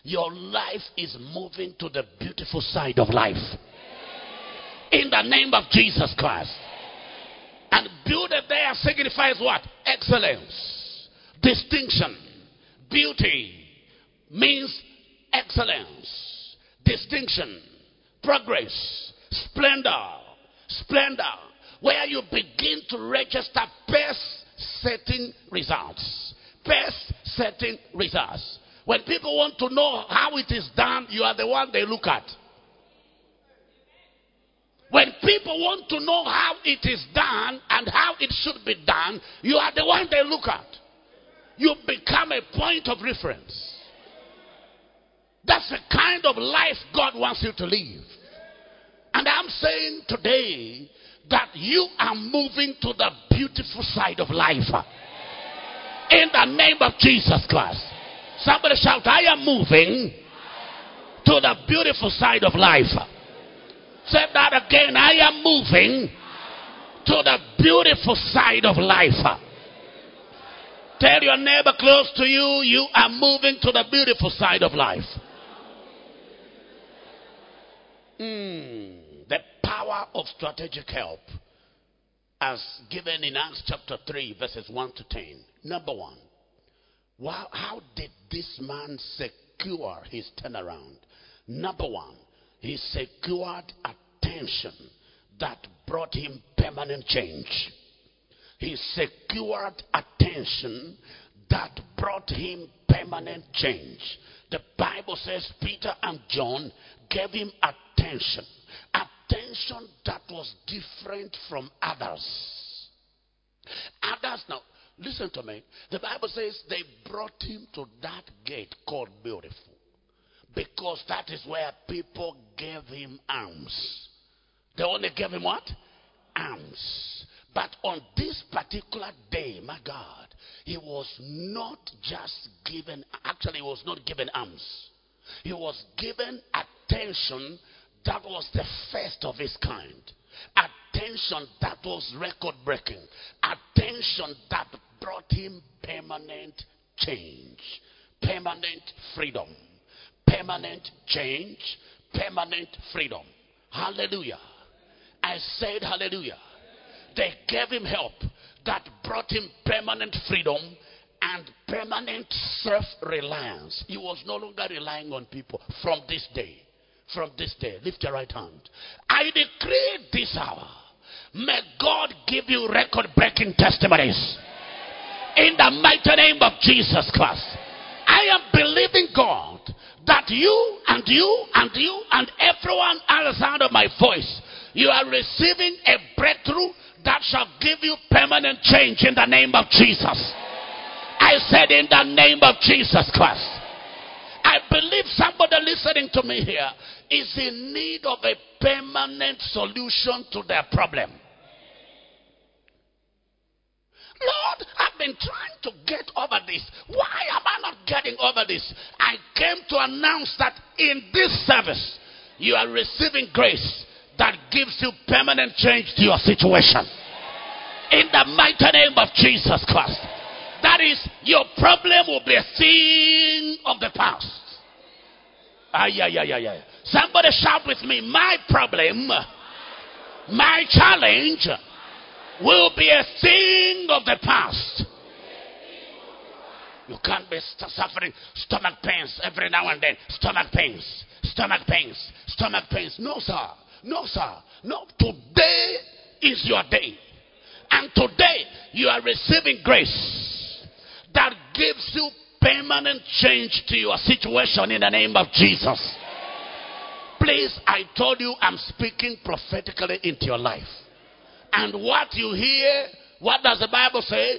your life is moving to the beautiful side of life. In the name of Jesus Christ. And beauty there signifies what? Excellence. Distinction. Beauty means excellence. Distinction. Progress, splendor, splendor, where you begin to register pace-setting results. Pace-setting results. When people want to know how it is done, you are the one they look at. When people want to know how it is done and how it should be done, you are the one they look at. You become a point of reference. That's the kind of life God wants you to live. And I'm saying today that you are moving to the beautiful side of life. In the name of Jesus Christ. Somebody shout, I am moving to the beautiful side of life. Say that again, I am moving to the beautiful side of life. Tell your neighbor close to you, you are moving to the beautiful side of life. Mm, the power of strategic help as given in Acts chapter three verses one to ten. Number one, wow, how did this man secure his turnaround? Number one, he secured attention that brought him permanent change. He secured attention that brought him permanent change. The Bible says Peter and John gave him attention. Attention that was different from others. Others, now, listen to me. The Bible says they brought him to that gate called Beautiful. Because that is where people gave him alms. They only gave him what? Alms. But on this particular day, my God, he was not just given, actually he was not given alms. He was given attention that was the first of its kind. Attention that was record-breaking. Attention that brought him permanent change. Permanent freedom. Permanent change. Permanent freedom. Hallelujah. I said hallelujah. They gave him help that brought him permanent freedom and permanent self-reliance. He was no longer relying on people from this day. From this day. Lift your right hand. I decree this hour, may God give you record-breaking testimonies. In the mighty name of Jesus Christ. I am believing God that you and you and you and everyone at the sound of my voice, you are receiving a breakthrough that shall give you permanent change in the name of Jesus. I said in the name of Jesus Christ. I believe somebody listening to me here is in need of a permanent solution to their problem. Lord, I've been trying to get over this. Why am I not getting over this? I came to announce that in this service, you are receiving grace that gives you permanent change to your situation. In the mighty name of Jesus Christ. That is, your problem will be a thing of the past. Ay, ay, ay, ay, ay. Somebody shout with me, my problem, my challenge will be a thing of the past. You can't be suffering stomach pains every now and then. Stomach pains, stomach pains, stomach pains. No, sir. No, sir. No. Today is your day. And today you are receiving grace that gives you permanent change to your situation in the name of Jesus. Please, I told you I'm speaking prophetically into your life. And what you hear, what does the Bible say?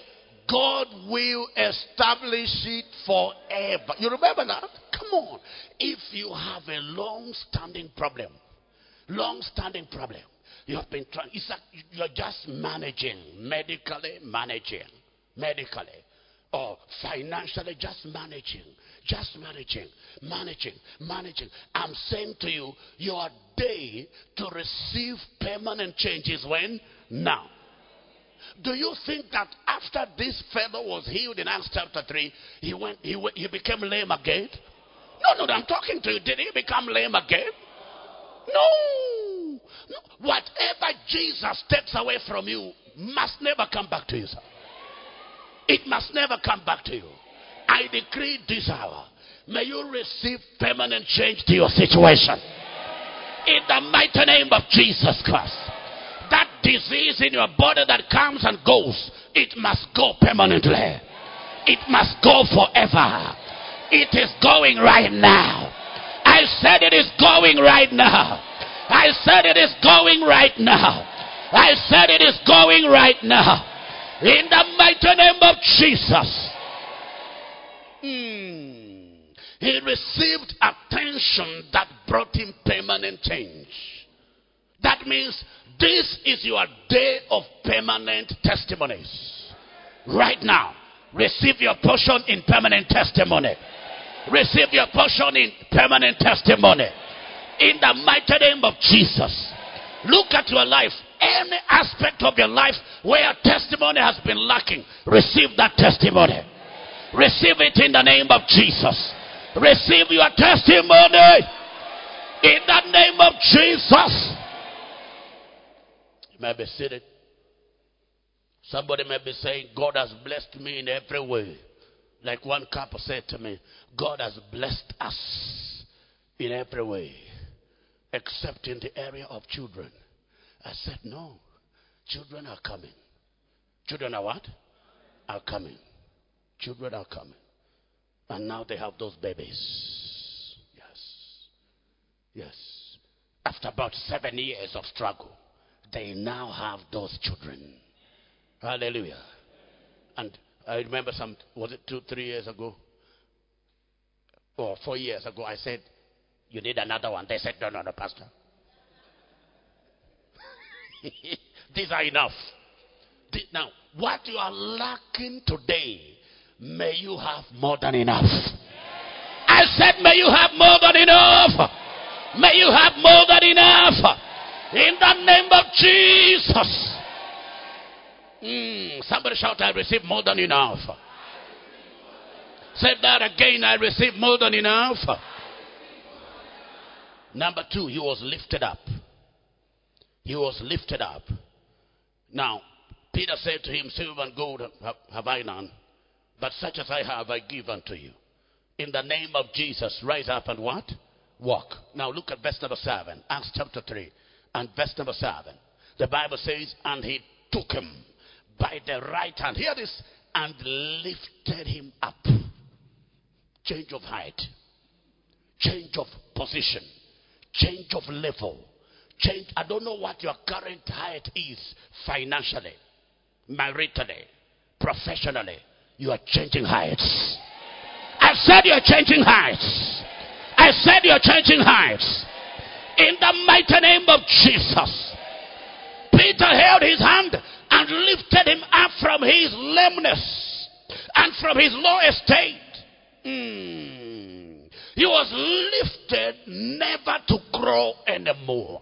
God will establish it forever. You remember that? Come on. If you have a long-standing problem, long-standing problem, you have been trying, it's like you're just managing, medically managing, medically, or financially just managing, just managing, managing, managing. I'm saying to you, your day to receive permanent change is when? Now. Do you think that after this fellow was healed in Acts chapter three, he went, he went, he became lame again? No, no, I'm talking to you. Did he become lame again? No. No. Whatever Jesus takes away from you must never come back to you, sir. It must never come back to you. I decree this hour, may you receive permanent change to your situation. In the mighty name of Jesus Christ. That disease in your body that comes and goes, it must go permanently. It must go forever. It is going right now. I said it is going right now. I said it is going right now. I said it is going right now. In the mighty name of Jesus. Mm. He received attention that brought him permanent change. That means this is your day of permanent testimonies. Right now, receive your portion in permanent testimony. Receive your portion in permanent testimony. In the mighty name of Jesus. Look at your life. Any aspect of your life where testimony has been lacking, receive that testimony. Receive it in the name of Jesus. Receive your testimony in the name of Jesus. You may be seated. Somebody may be saying, God has blessed me in every way. Like one couple said to me, God has blessed us in every way, except in the area of children. I said, no, children are coming. Children are what? Are coming. Children are coming. And now they have those babies. Yes. Yes. After about seven years of struggle, they now have those children. Hallelujah. And I remember some, was it two, three years ago? Or four years ago, I said, you need another one. They said, no, no, no, Pastor. These are enough. Now, what you are lacking today, may you have more than enough. I said, may you have more than enough. May you have more than enough. In the name of Jesus. Mm, somebody shout, I receive more than enough. Say that again, I receive more than enough. Number two, he was lifted up. He was lifted up. Now, Peter said to him, silver and gold have, have I none, but such as I have I give unto you. In the name of Jesus, rise up and what? Walk. Now look at verse number seven, Acts chapter three, and verse number seven. The Bible says, and he took him by the right hand. Hear this. And lifted him up. Change of height. Change of position. Change of level. Change. I don't know what your current height is financially, maritally, professionally. You are changing heights. I said you're changing heights. I said you're changing heights. In the mighty name of Jesus. Peter held his hand and lifted him up from his lameness and from his low estate. Mm. He was lifted never to grow anymore.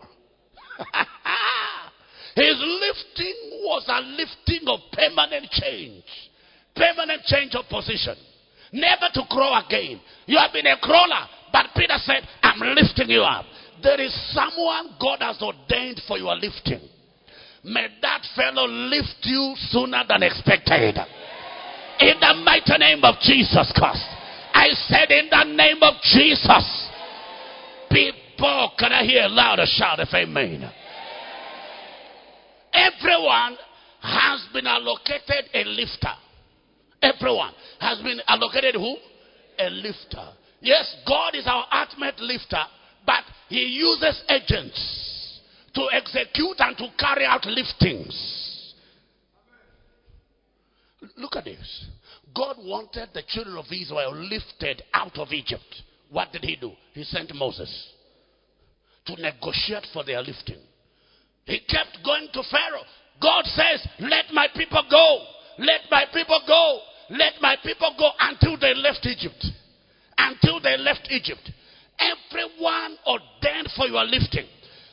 His lifting was a lifting of permanent change. Permanent change of position. Never to grow again. You have been a crawler, but Peter said, I'm lifting you up. There is someone God has ordained for your lifting. May that fellow lift you sooner than expected. In the mighty name of Jesus Christ. I said in the name of Jesus. People, can I hear a louder shout of amen? Everyone has been allocated a lifter. Everyone has been allocated who? A lifter. Yes, God is our ultimate lifter, but he uses agents to execute and to carry out liftings. Look at this. God wanted the children of Israel lifted out of Egypt. What did he do? He sent Moses to negotiate for their lifting. He kept going to Pharaoh. God says, let my people go. Let my people go. Let my people go until they left Egypt. Until they left Egypt. Everyone ordained for your lifting,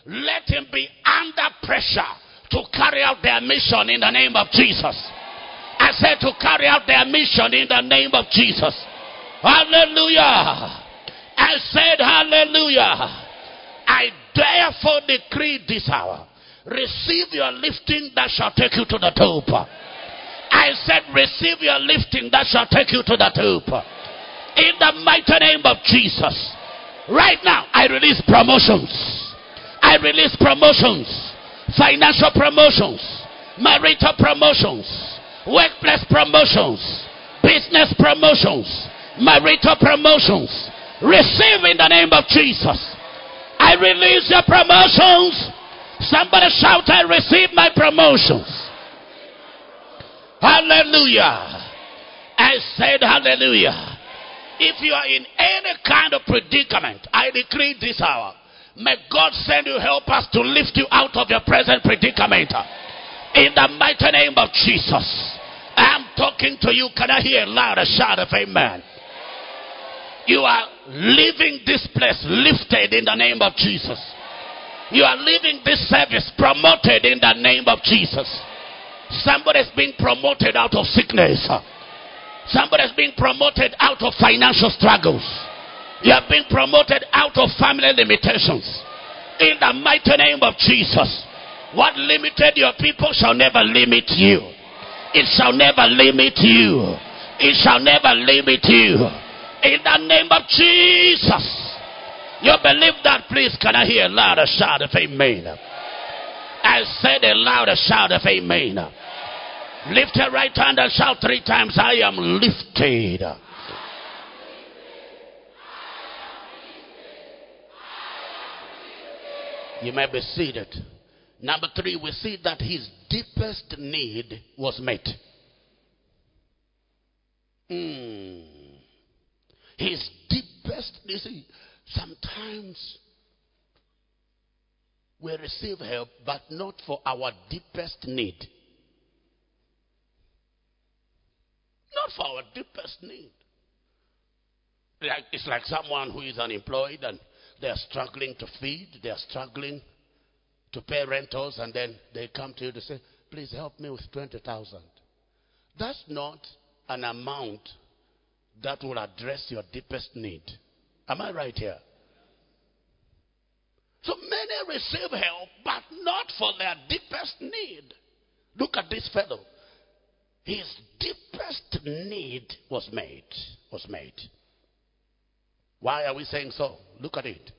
let him be under pressure to carry out their mission in the name of Jesus. I said to carry out their mission in the name of Jesus. Hallelujah. I said hallelujah. I therefore decree this hour, receive your lifting that shall take you to the top. I said receive your lifting that shall take you to the top. In the mighty name of Jesus. Right now, I release promotions. I release promotions. Financial promotions. Marital promotions. Workplace promotions. Business promotions. Marital promotions. Receive in the name of Jesus. I release your promotions. Somebody shout, I receive my promotions. Hallelujah. I said hallelujah. If you are in any kind of predicament, I decree this hour, may God send you helpers to lift you out of your present predicament. In the mighty name of Jesus. I am talking to you. Can I hear a louder shout of amen? You are leaving this place lifted in the name of Jesus. You are leaving this service promoted in the name of Jesus. Somebody's being promoted out of sickness. Somebody's being promoted out of financial struggles. You have been promoted out of family limitations. In the mighty name of Jesus. What limited your people shall never limit you. It shall never limit you. It shall never limit you. In the name of Jesus. You believe that, please? Can I hear a louder shout of amen? I said a louder shout of amen. Lift your right hand and shout three times, I am lifted. I am lifted. I am lifted. I am lifted. You may be seated. Number three, we see that his deepest need was met. Mm. His deepest, you see, sometimes we receive help, but not for our deepest need. Not for our deepest need. Like, it's like someone who is unemployed and they are struggling to feed, they are struggling to pay rentals, and then they come to you to say, please help me with twenty thousand. That's not an amount that will address your deepest need. Am I right here? So many receive help, but not for their deepest need. Look at this fellow. His deepest need was made, was made. Why are we saying so? Look at it.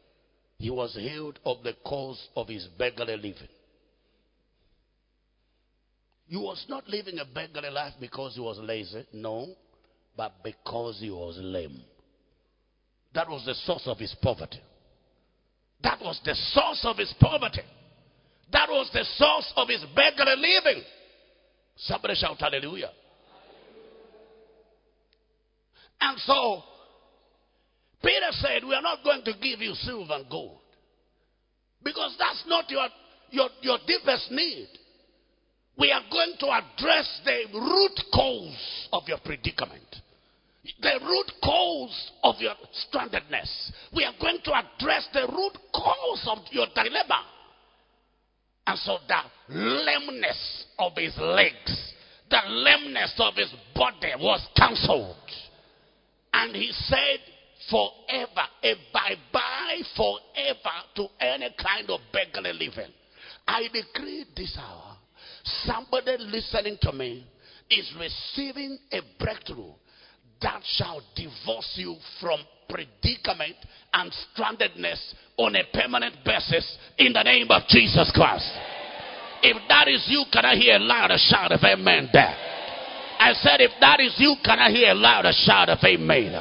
He was healed of the cause of his beggarly living. He was not living a beggarly life because he was lazy, no, but because he was lame. That was the source of his poverty. That was the source of his poverty. That was the source of his beggarly living. Somebody shout hallelujah. And so, Peter said, we are not going to give you silver and gold. Because that's not your, your, your deepest need. We are going to address the root cause of your predicament. The root cause of your strandedness. We are going to address the root cause of your dilemma. And so the lameness of his legs, the lameness of his body was cancelled. And he said, forever, a bye-bye forever to any kind of beggarly living. I decree this hour, somebody listening to me is receiving a breakthrough that shall divorce you from predicament and strandedness on a permanent basis in the name of Jesus Christ. If that is you, can I hear a louder shout of amen there? I said, if that is you, can I hear a louder shout of amen?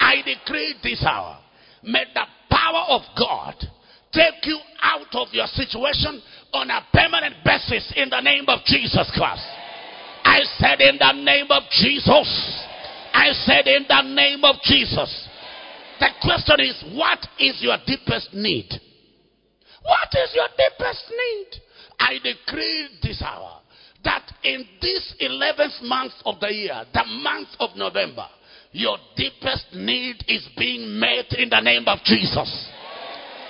I decree this hour, may the power of God take you out of your situation on a permanent basis in the name of Jesus Christ. I said, in the name of Jesus. I said, in the name of Jesus. The question is, what is your deepest need? What is your deepest need? I decree this hour that in this eleventh month of the year, the month of November, your deepest need is being met in the name of Jesus.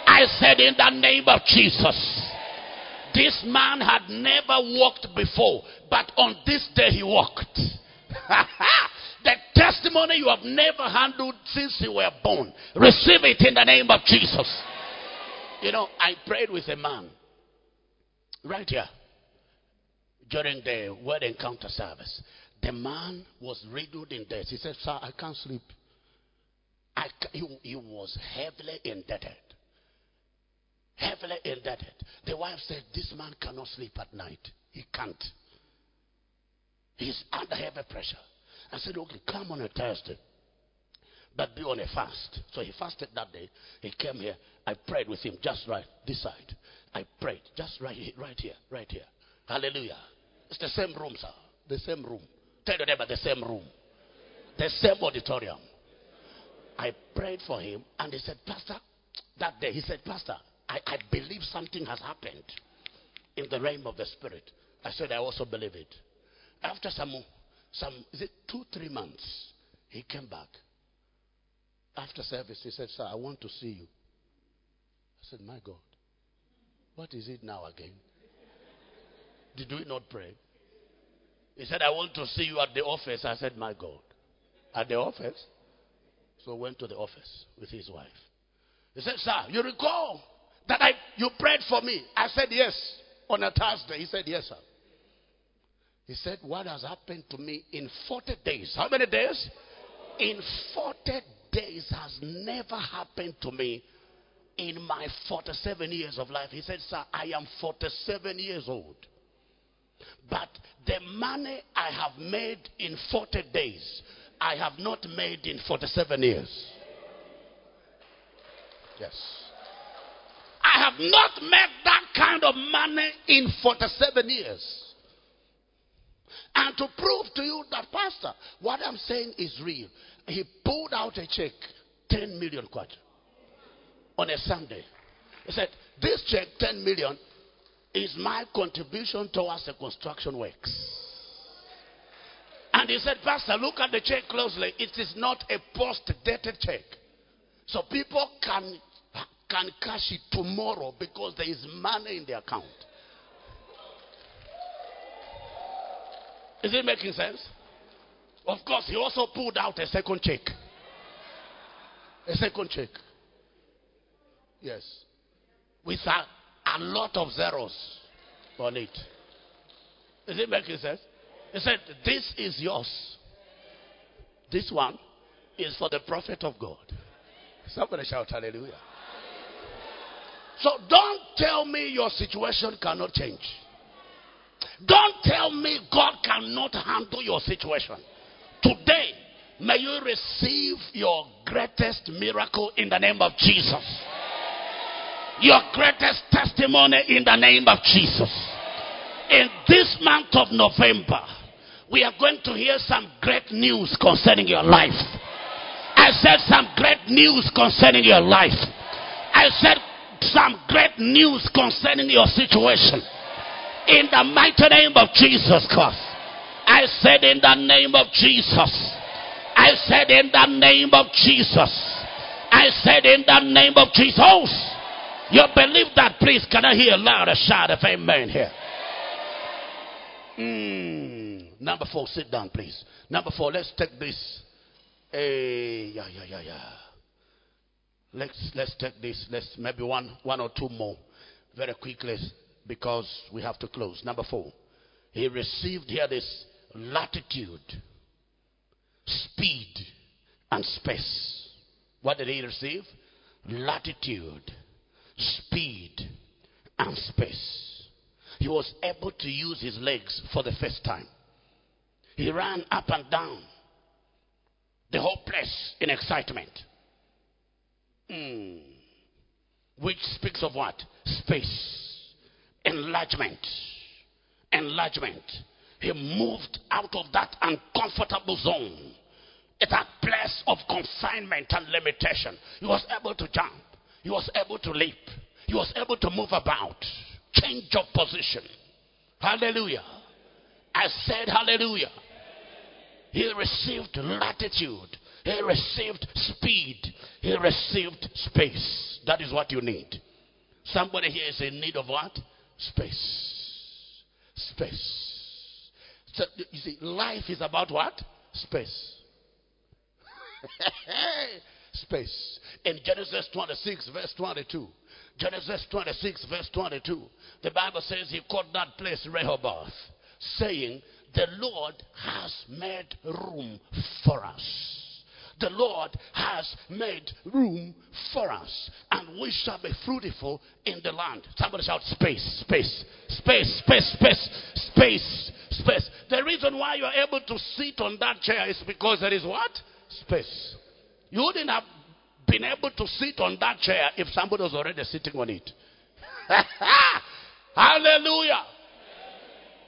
I said, in the name of Jesus. This man had never walked before, but on this day he walked. The testimony you have never handled since you were born, receive it in the name of Jesus. You know, I prayed with a man right here during the word encounter service. The man was riddled in debt. He said, sir, I can't sleep. I can't. He, he was heavily indebted. Heavily indebted. The wife said, this man cannot sleep at night. He can't. He's under heavy pressure. I said, okay, come on a Thursday, but be on a fast. So he fasted that day. He came here. I prayed with him just right, this side. I prayed just right here, right here, right here. Hallelujah. It's the same room, sir. The same room. Tell your neighbor, the same room. The same auditorium. I prayed for him, and he said, Pastor, that day, he said, Pastor, I, I believe something has happened in the realm of the Spirit. I said, I also believe it. After some, some is it two, three months, he came back. After service, he said, sir, I want to see you. I said, my God, what is it now again? Did we not pray? He said, I want to see you at the office. I said, my God, at the office? So I went to the office with his wife. He said, sir, you recall that I you prayed for me? I said, yes, on a Thursday. He said, yes, sir. He said, what has happened to me in forty days? How many days? In forty days has never happened to me in my forty-seven years of life. He said, sir, I am forty-seven years old. But the money I have made in forty days, I have not made in forty-seven years. Yes. I have not made that kind of money in forty-seven years. And to prove to you that, Pastor, what I'm saying is real, he pulled out a check, ten million kwacha, on a Sunday. He said, this check, ten million, is my contribution towards the construction works. And he said, Pastor, look at the check closely. It is not a post-dated check. So people can, can cash it tomorrow because there is money in the account. Is it making sense? Of course, he also pulled out a second check. A second check. Yes. With a, a lot of zeros on it. Is it making sense? He said, this is yours. This one is for the prophet of God. Somebody shout hallelujah. So don't tell me your situation cannot change. Don't tell me God cannot handle your situation. Today, may you receive your greatest miracle in the name of Jesus. Your greatest testimony in the name of Jesus. In this month of November, we are going to hear some great news concerning your life. I said some great news concerning your life. I said some great news concerning your situation. In the mighty name of Jesus Christ. I said in the name of Jesus. I said in the name of Jesus. I said in the name of Jesus. You believe that, please? Can I hear a louder shout of amen here? Mm. Number four, sit down, please. Number four, let's take this. Hey, yeah, yeah, yeah, yeah. Let's let's take this. Let's maybe one, one or two more, very quickly, because we have to close. Number four. He received here this latitude, speed, and space. What did he receive? Latitude, speed, and space. He was able to use his legs for the first time. He ran up and down the whole place in excitement. Mm. Which speaks of what? Space. Enlargement. Enlargement. He moved out of that uncomfortable zone It's a place of confinement and limitation. He was able to jump. He was able to leap. He was able to move about. Change of position. Hallelujah. I said hallelujah. He received latitude. He received speed. He received space. That is what you need. Somebody here is in need of what? Space. Space. So, you see, life is about what? Space. Space. In Genesis twenty-six, verse twenty-two. Genesis twenty-six, verse twenty-two. The Bible says he called that place Rehoboth, saying, the Lord has made room for us. The Lord has made room for us, and we shall be fruitful in the land. Somebody shout, space, space, space, space, space, space, space. The reason why you're able to sit on that chair is because there is what? Space. You wouldn't have been able to sit on that chair if somebody was already sitting on it. Hallelujah.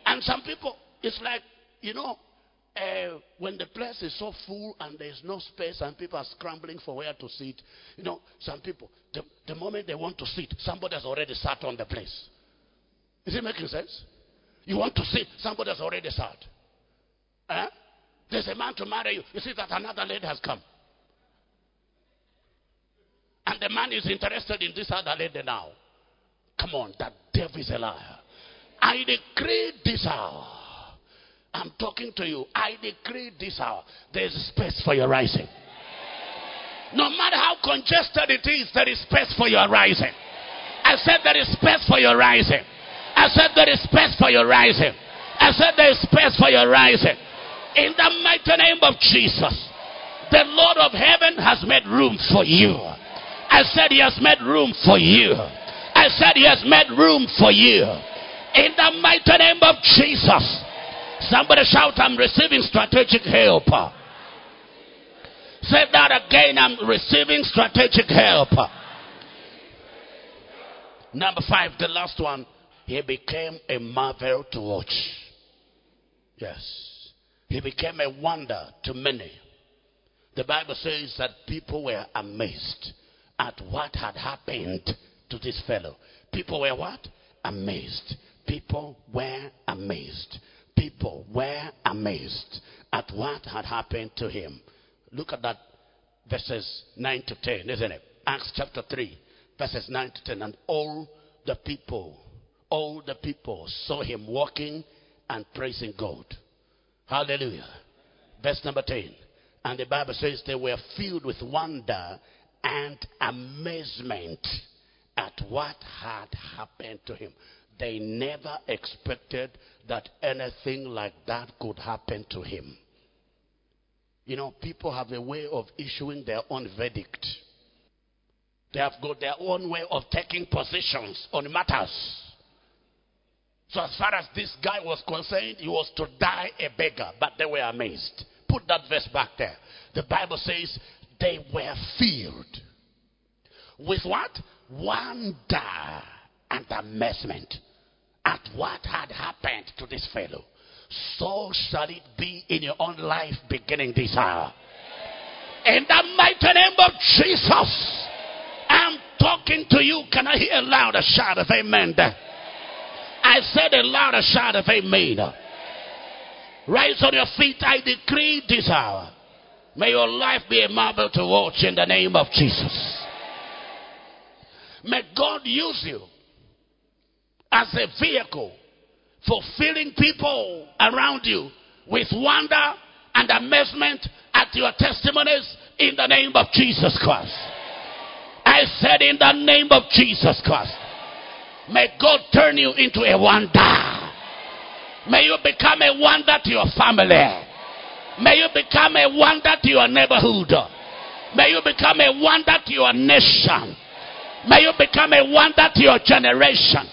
And some people, it's like, you know, Uh, when the place is so full and there's no space and people are scrambling for where to sit, you know, some people, the, the moment they want to sit, somebody has already sat on the place. Is it making sense? You want to sit, somebody has already sat. Huh? There's a man to marry you. You see that another lady has come. And the man is interested in this other lady now. Come on, that devil is a liar. I decree this hour. I'm talking to you. I decree this hour. There's space for your rising. No matter how congested it is, there is space for your rising. I said there is space for your rising. I said there is space for your rising. I said there is space for your rising. In the mighty name of Jesus, the Lord of heaven has made room for you. I said he has made room for you. I said he has made room for you. In the mighty name of Jesus. Somebody shout, I'm receiving strategic help. Say that again, I'm receiving strategic help. Number five, the last one. He became a marvel to watch. Yes. He became a wonder to many. The Bible says that people were amazed at what had happened to this fellow. People were what? Amazed. People were amazed. People were amazed at what had happened to him. Look at that, verses nine to ten, isn't it? Acts chapter three, verses nine to ten. And all the people, all the people saw him walking and praising God. Hallelujah. Verse number ten. And the Bible says they were filled with wonder and amazement at what had happened to him. They never expected that anything like that could happen to him. You know, people have a way of issuing their own verdict. They have got their own way of taking positions on matters. So as far as this guy was concerned, he was to die a beggar, but they were amazed. Put that verse back there. The Bible says they were filled with what? Wonder and amazement at what had happened to this fellow. So shall it be in your own life beginning this hour. In the mighty name of Jesus. I'm talking to you. Can I hear a louder shout of amen? I said a louder shout of amen. Rise on your feet. I decree this hour. May your life be a marvel to watch in the name of Jesus. May God use you as a vehicle for filling people around you with wonder and amazement at your testimonies in the name of Jesus Christ. I said in the name of Jesus Christ. May God turn you into a wonder. May you become a wonder to your family. May you become a wonder to your neighborhood. May you become a wonder to your nation. May you become a wonder to your generation.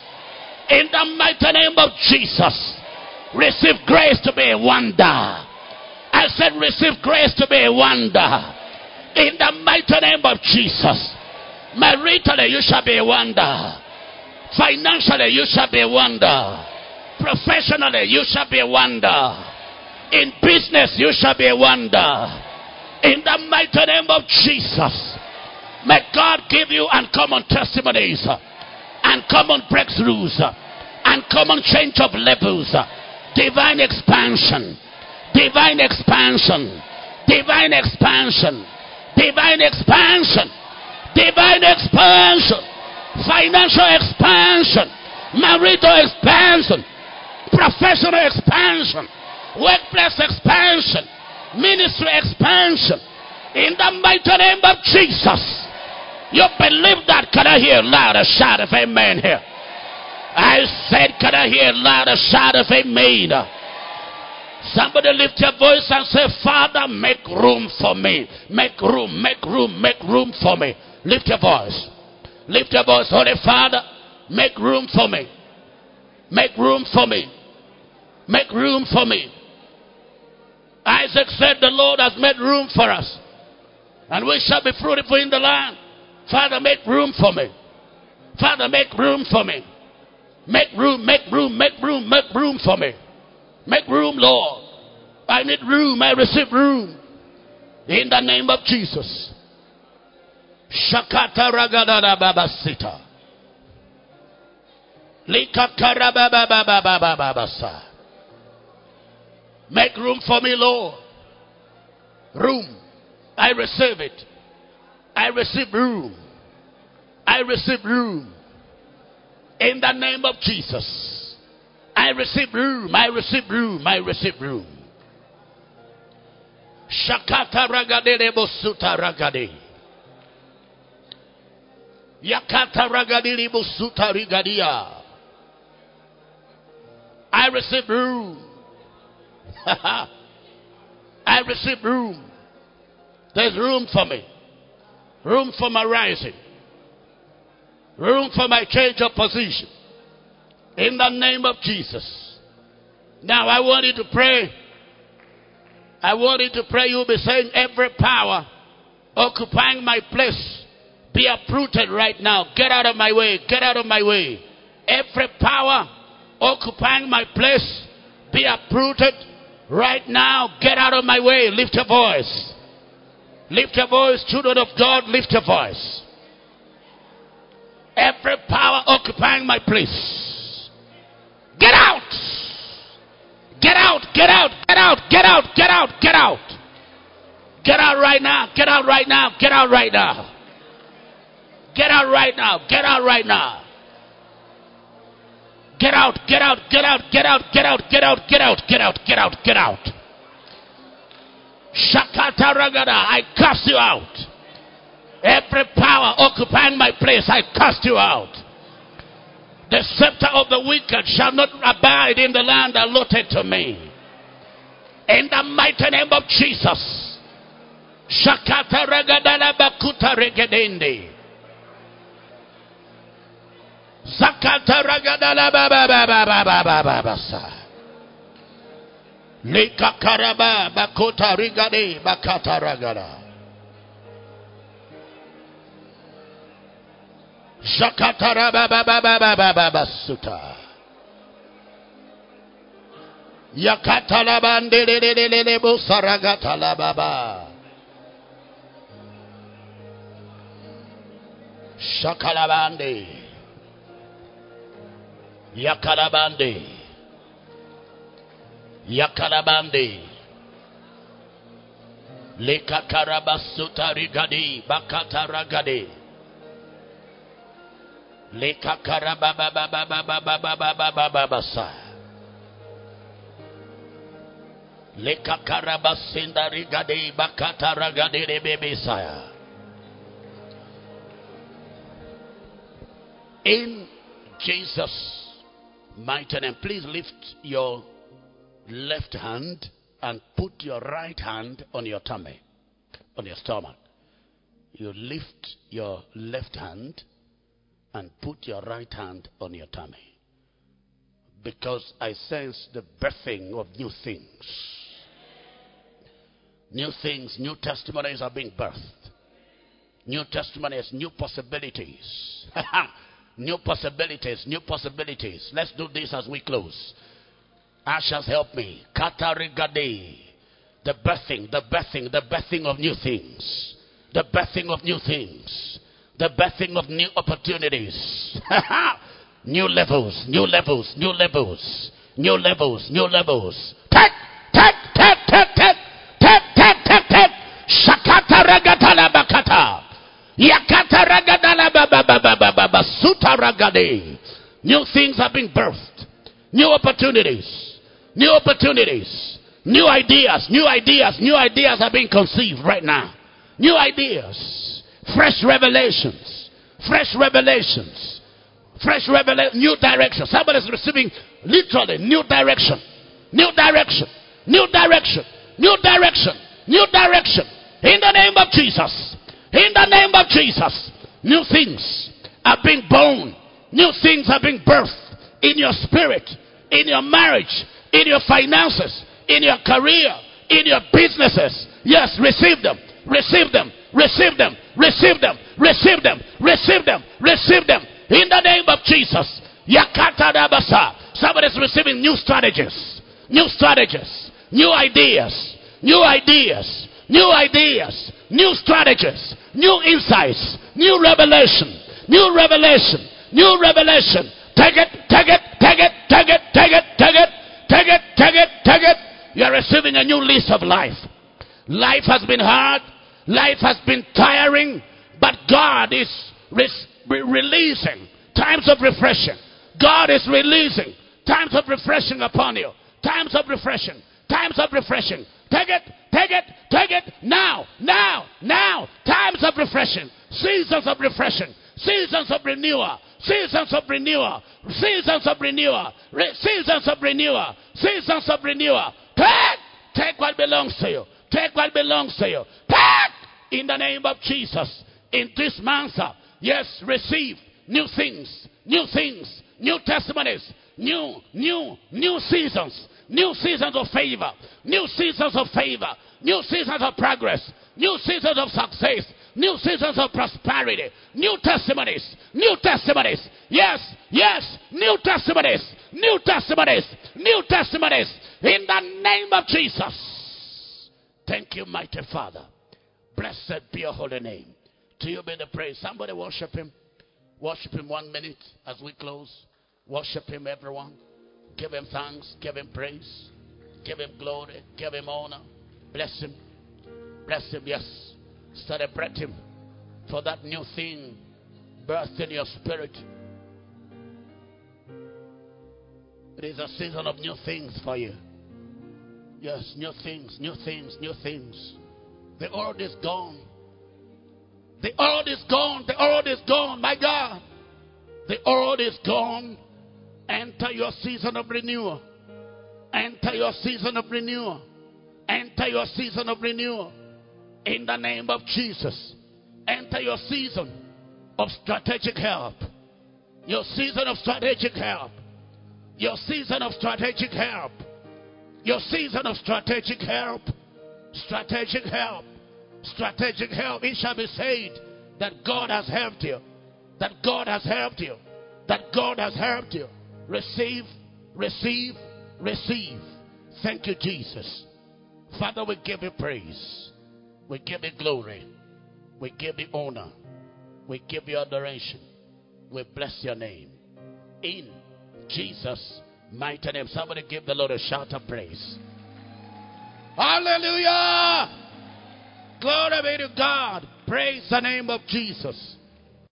In the mighty name of Jesus, receive grace to be a wonder. I said receive grace to be a wonder. In the mighty name of Jesus, maritally you shall be a wonder. Financially you shall be a wonder. Professionally you shall be a wonder. In business you shall be a wonder. In the mighty name of Jesus. May God give you uncommon testimonies, uncommon breakthroughs, uncommon change of levels, divine expansion, divine expansion, divine expansion, divine expansion, divine expansion, financial expansion, marital expansion, professional expansion, workplace expansion, ministry expansion. In the mighty name of Jesus. You believe that? Can I hear louder shout of amen here? I said, can I hear louder shout of amen? Somebody lift your voice and say, Father, make room for me. Make room, make room, make room for me. Lift your voice. Lift your voice. Holy Father, make room for me. Make room for me. Make room for me. Isaac said, the Lord has made room for us, and we shall be fruitful in the land. Father, make room for me. Father, make room for me. Make room, make room, make room, make room for me. Make room, Lord. I need room. I receive room. In the name of Jesus. Shakata ragadada babasita. Likatara bababababababasa. Make room for me, Lord. Room. I receive it. I receive room. I receive room. In the name of Jesus. I receive room. I receive room. I receive room. Shakata ragade debosuta ragade. Yakata ragade debosuta rigadia. I receive room. I receive room. There's room for me. Room for my rising. Room for my change of position. In the name of Jesus. Now I want you to pray. I want you to pray. You'll be saying, every power occupying my place, be uprooted right now. Get out of my way. Get out of my way. Every power occupying my place, be uprooted right now. Get out of my way. Lift your voice. Lift your voice, children of God. Lift your voice. Every power occupying my place, get out. Get out. Get out. Get out. Get out. Get out. Get out. Get out right now. Get out right now. Get out right now. Get out right now. Get out right now. Get out, get out, get out, get out, get out, get out, get out, get out, get out, get out. Shakata ragada, I cast you out. Every power occupying my place, I cast you out. The scepter of the wicked shall not abide in the land allotted to me. In the mighty name of Jesus. Shakata ragada bakuta regedende. Zakata ragadala baba baba baba baba basa. Lika karaba bakota rigade bakata ragada. Zakata raba baba baba baba basuta. Yakata labande le le le le le busaragata la baba. Shakalabande. Yakalabande. Yakalabande. Lekakarabasuta rigadi bakata ragade. Lekakarabababababababababababasa. Lekakarabasinda rigadi bakata ragade rebebesaya. In Jesus' mighty name. Please lift your left hand and put your right hand on your tummy, on your stomach. You lift your left hand and put your right hand on your tummy. Because I sense the birthing of new things. New things, new testimonies are being birthed. New testimonies, new possibilities. New possibilities, new possibilities. Let's do this as we close. Ashes, help me. Katarigade. The birthing, the birthing, the birthing of new things. The birthing of new things. The birthing of new opportunities. New levels, new levels, new levels. New levels, new levels. Tap, tap, tap, tap, tap. Tap, tap, tap, tap. Shakata ragata la bakata. Yakata ragata la babababababa. Suta ragade. New things are being birthed. New opportunities. New opportunities. New ideas, new ideas, new ideas are being conceived right now. New ideas. Fresh revelations. Fresh revelations. Fresh revelation. New direction. Somebody is receiving literally new direction. New direction. New direction. New direction. New direction. In the name of Jesus. In the name of Jesus. New things are being born. New things are being birthed in your spirit, in your marriage, in your finances, in your career, in your businesses. Yes, receive them. Receive them. Receive them. Receive them. Receive them. Receive them. Receive them. In the name of Jesus. Yakata Dabasa. Somebody is receiving new strategies. New strategies. New ideas. New ideas. New ideas. New strategies. New insights. New revelation. New revelation. New revelation. Take it. Take it. Take it. Take it. Take it. Take it. Take it. Take it. Take it. You are receiving a new lease of life. Life has been hard. Life has been tiring. But God is re- re- releasing times of refreshing. God is releasing times of refreshing upon you. Times of refreshing. Times of refreshing. Take it. Take it. Take it. Now. Now. Now. Times of refreshing. Seasons of refreshing. Seasons of renewal. Seasons of renewal. Seasons of renewal. Re- seasons of renewal. Seasons of renewal. Take, take what belongs to you. Take what belongs to you. Take in the name of Jesus. In this month, yes, receive new things, new things, new testimonies, new, new, new seasons, new seasons of favor, new seasons of favor, new seasons of progress, new seasons of success, new seasons of prosperity, new testimonies, new testimonies. Yes, yes, new testimonies, new testimonies, new testimonies. In the name of Jesus. Thank you, mighty Father. Blessed be your holy name. To you be the praise. Somebody worship him. Worship him one minute as we close. Worship him, everyone. Give him thanks. Give him praise. Give him glory. Give him honor. Bless him. Bless him, yes. Celebrate him for that new thing birthed in your spirit. It is a season of new things for you. Yes, new things, new things, new things. The old is gone. The old is gone. The old is gone. My God. The old is gone. Enter your season of renewal. Enter your season of renewal. Enter your season of renewal. In the name of Jesus. Enter your season of strategic help. Your season of strategic help. Your season of strategic help. Your season of strategic help, strategic help, strategic help. It shall be said that God has helped you, that God has helped you, that God has helped you. Receive, receive, receive. Thank you, Jesus. Father, we give you praise. We give you glory. We give you honor. We give you adoration. We bless your name. In Jesus' mighty name. Somebody give the Lord a shout of praise. Hallelujah. Glory be to God. Praise the name of Jesus.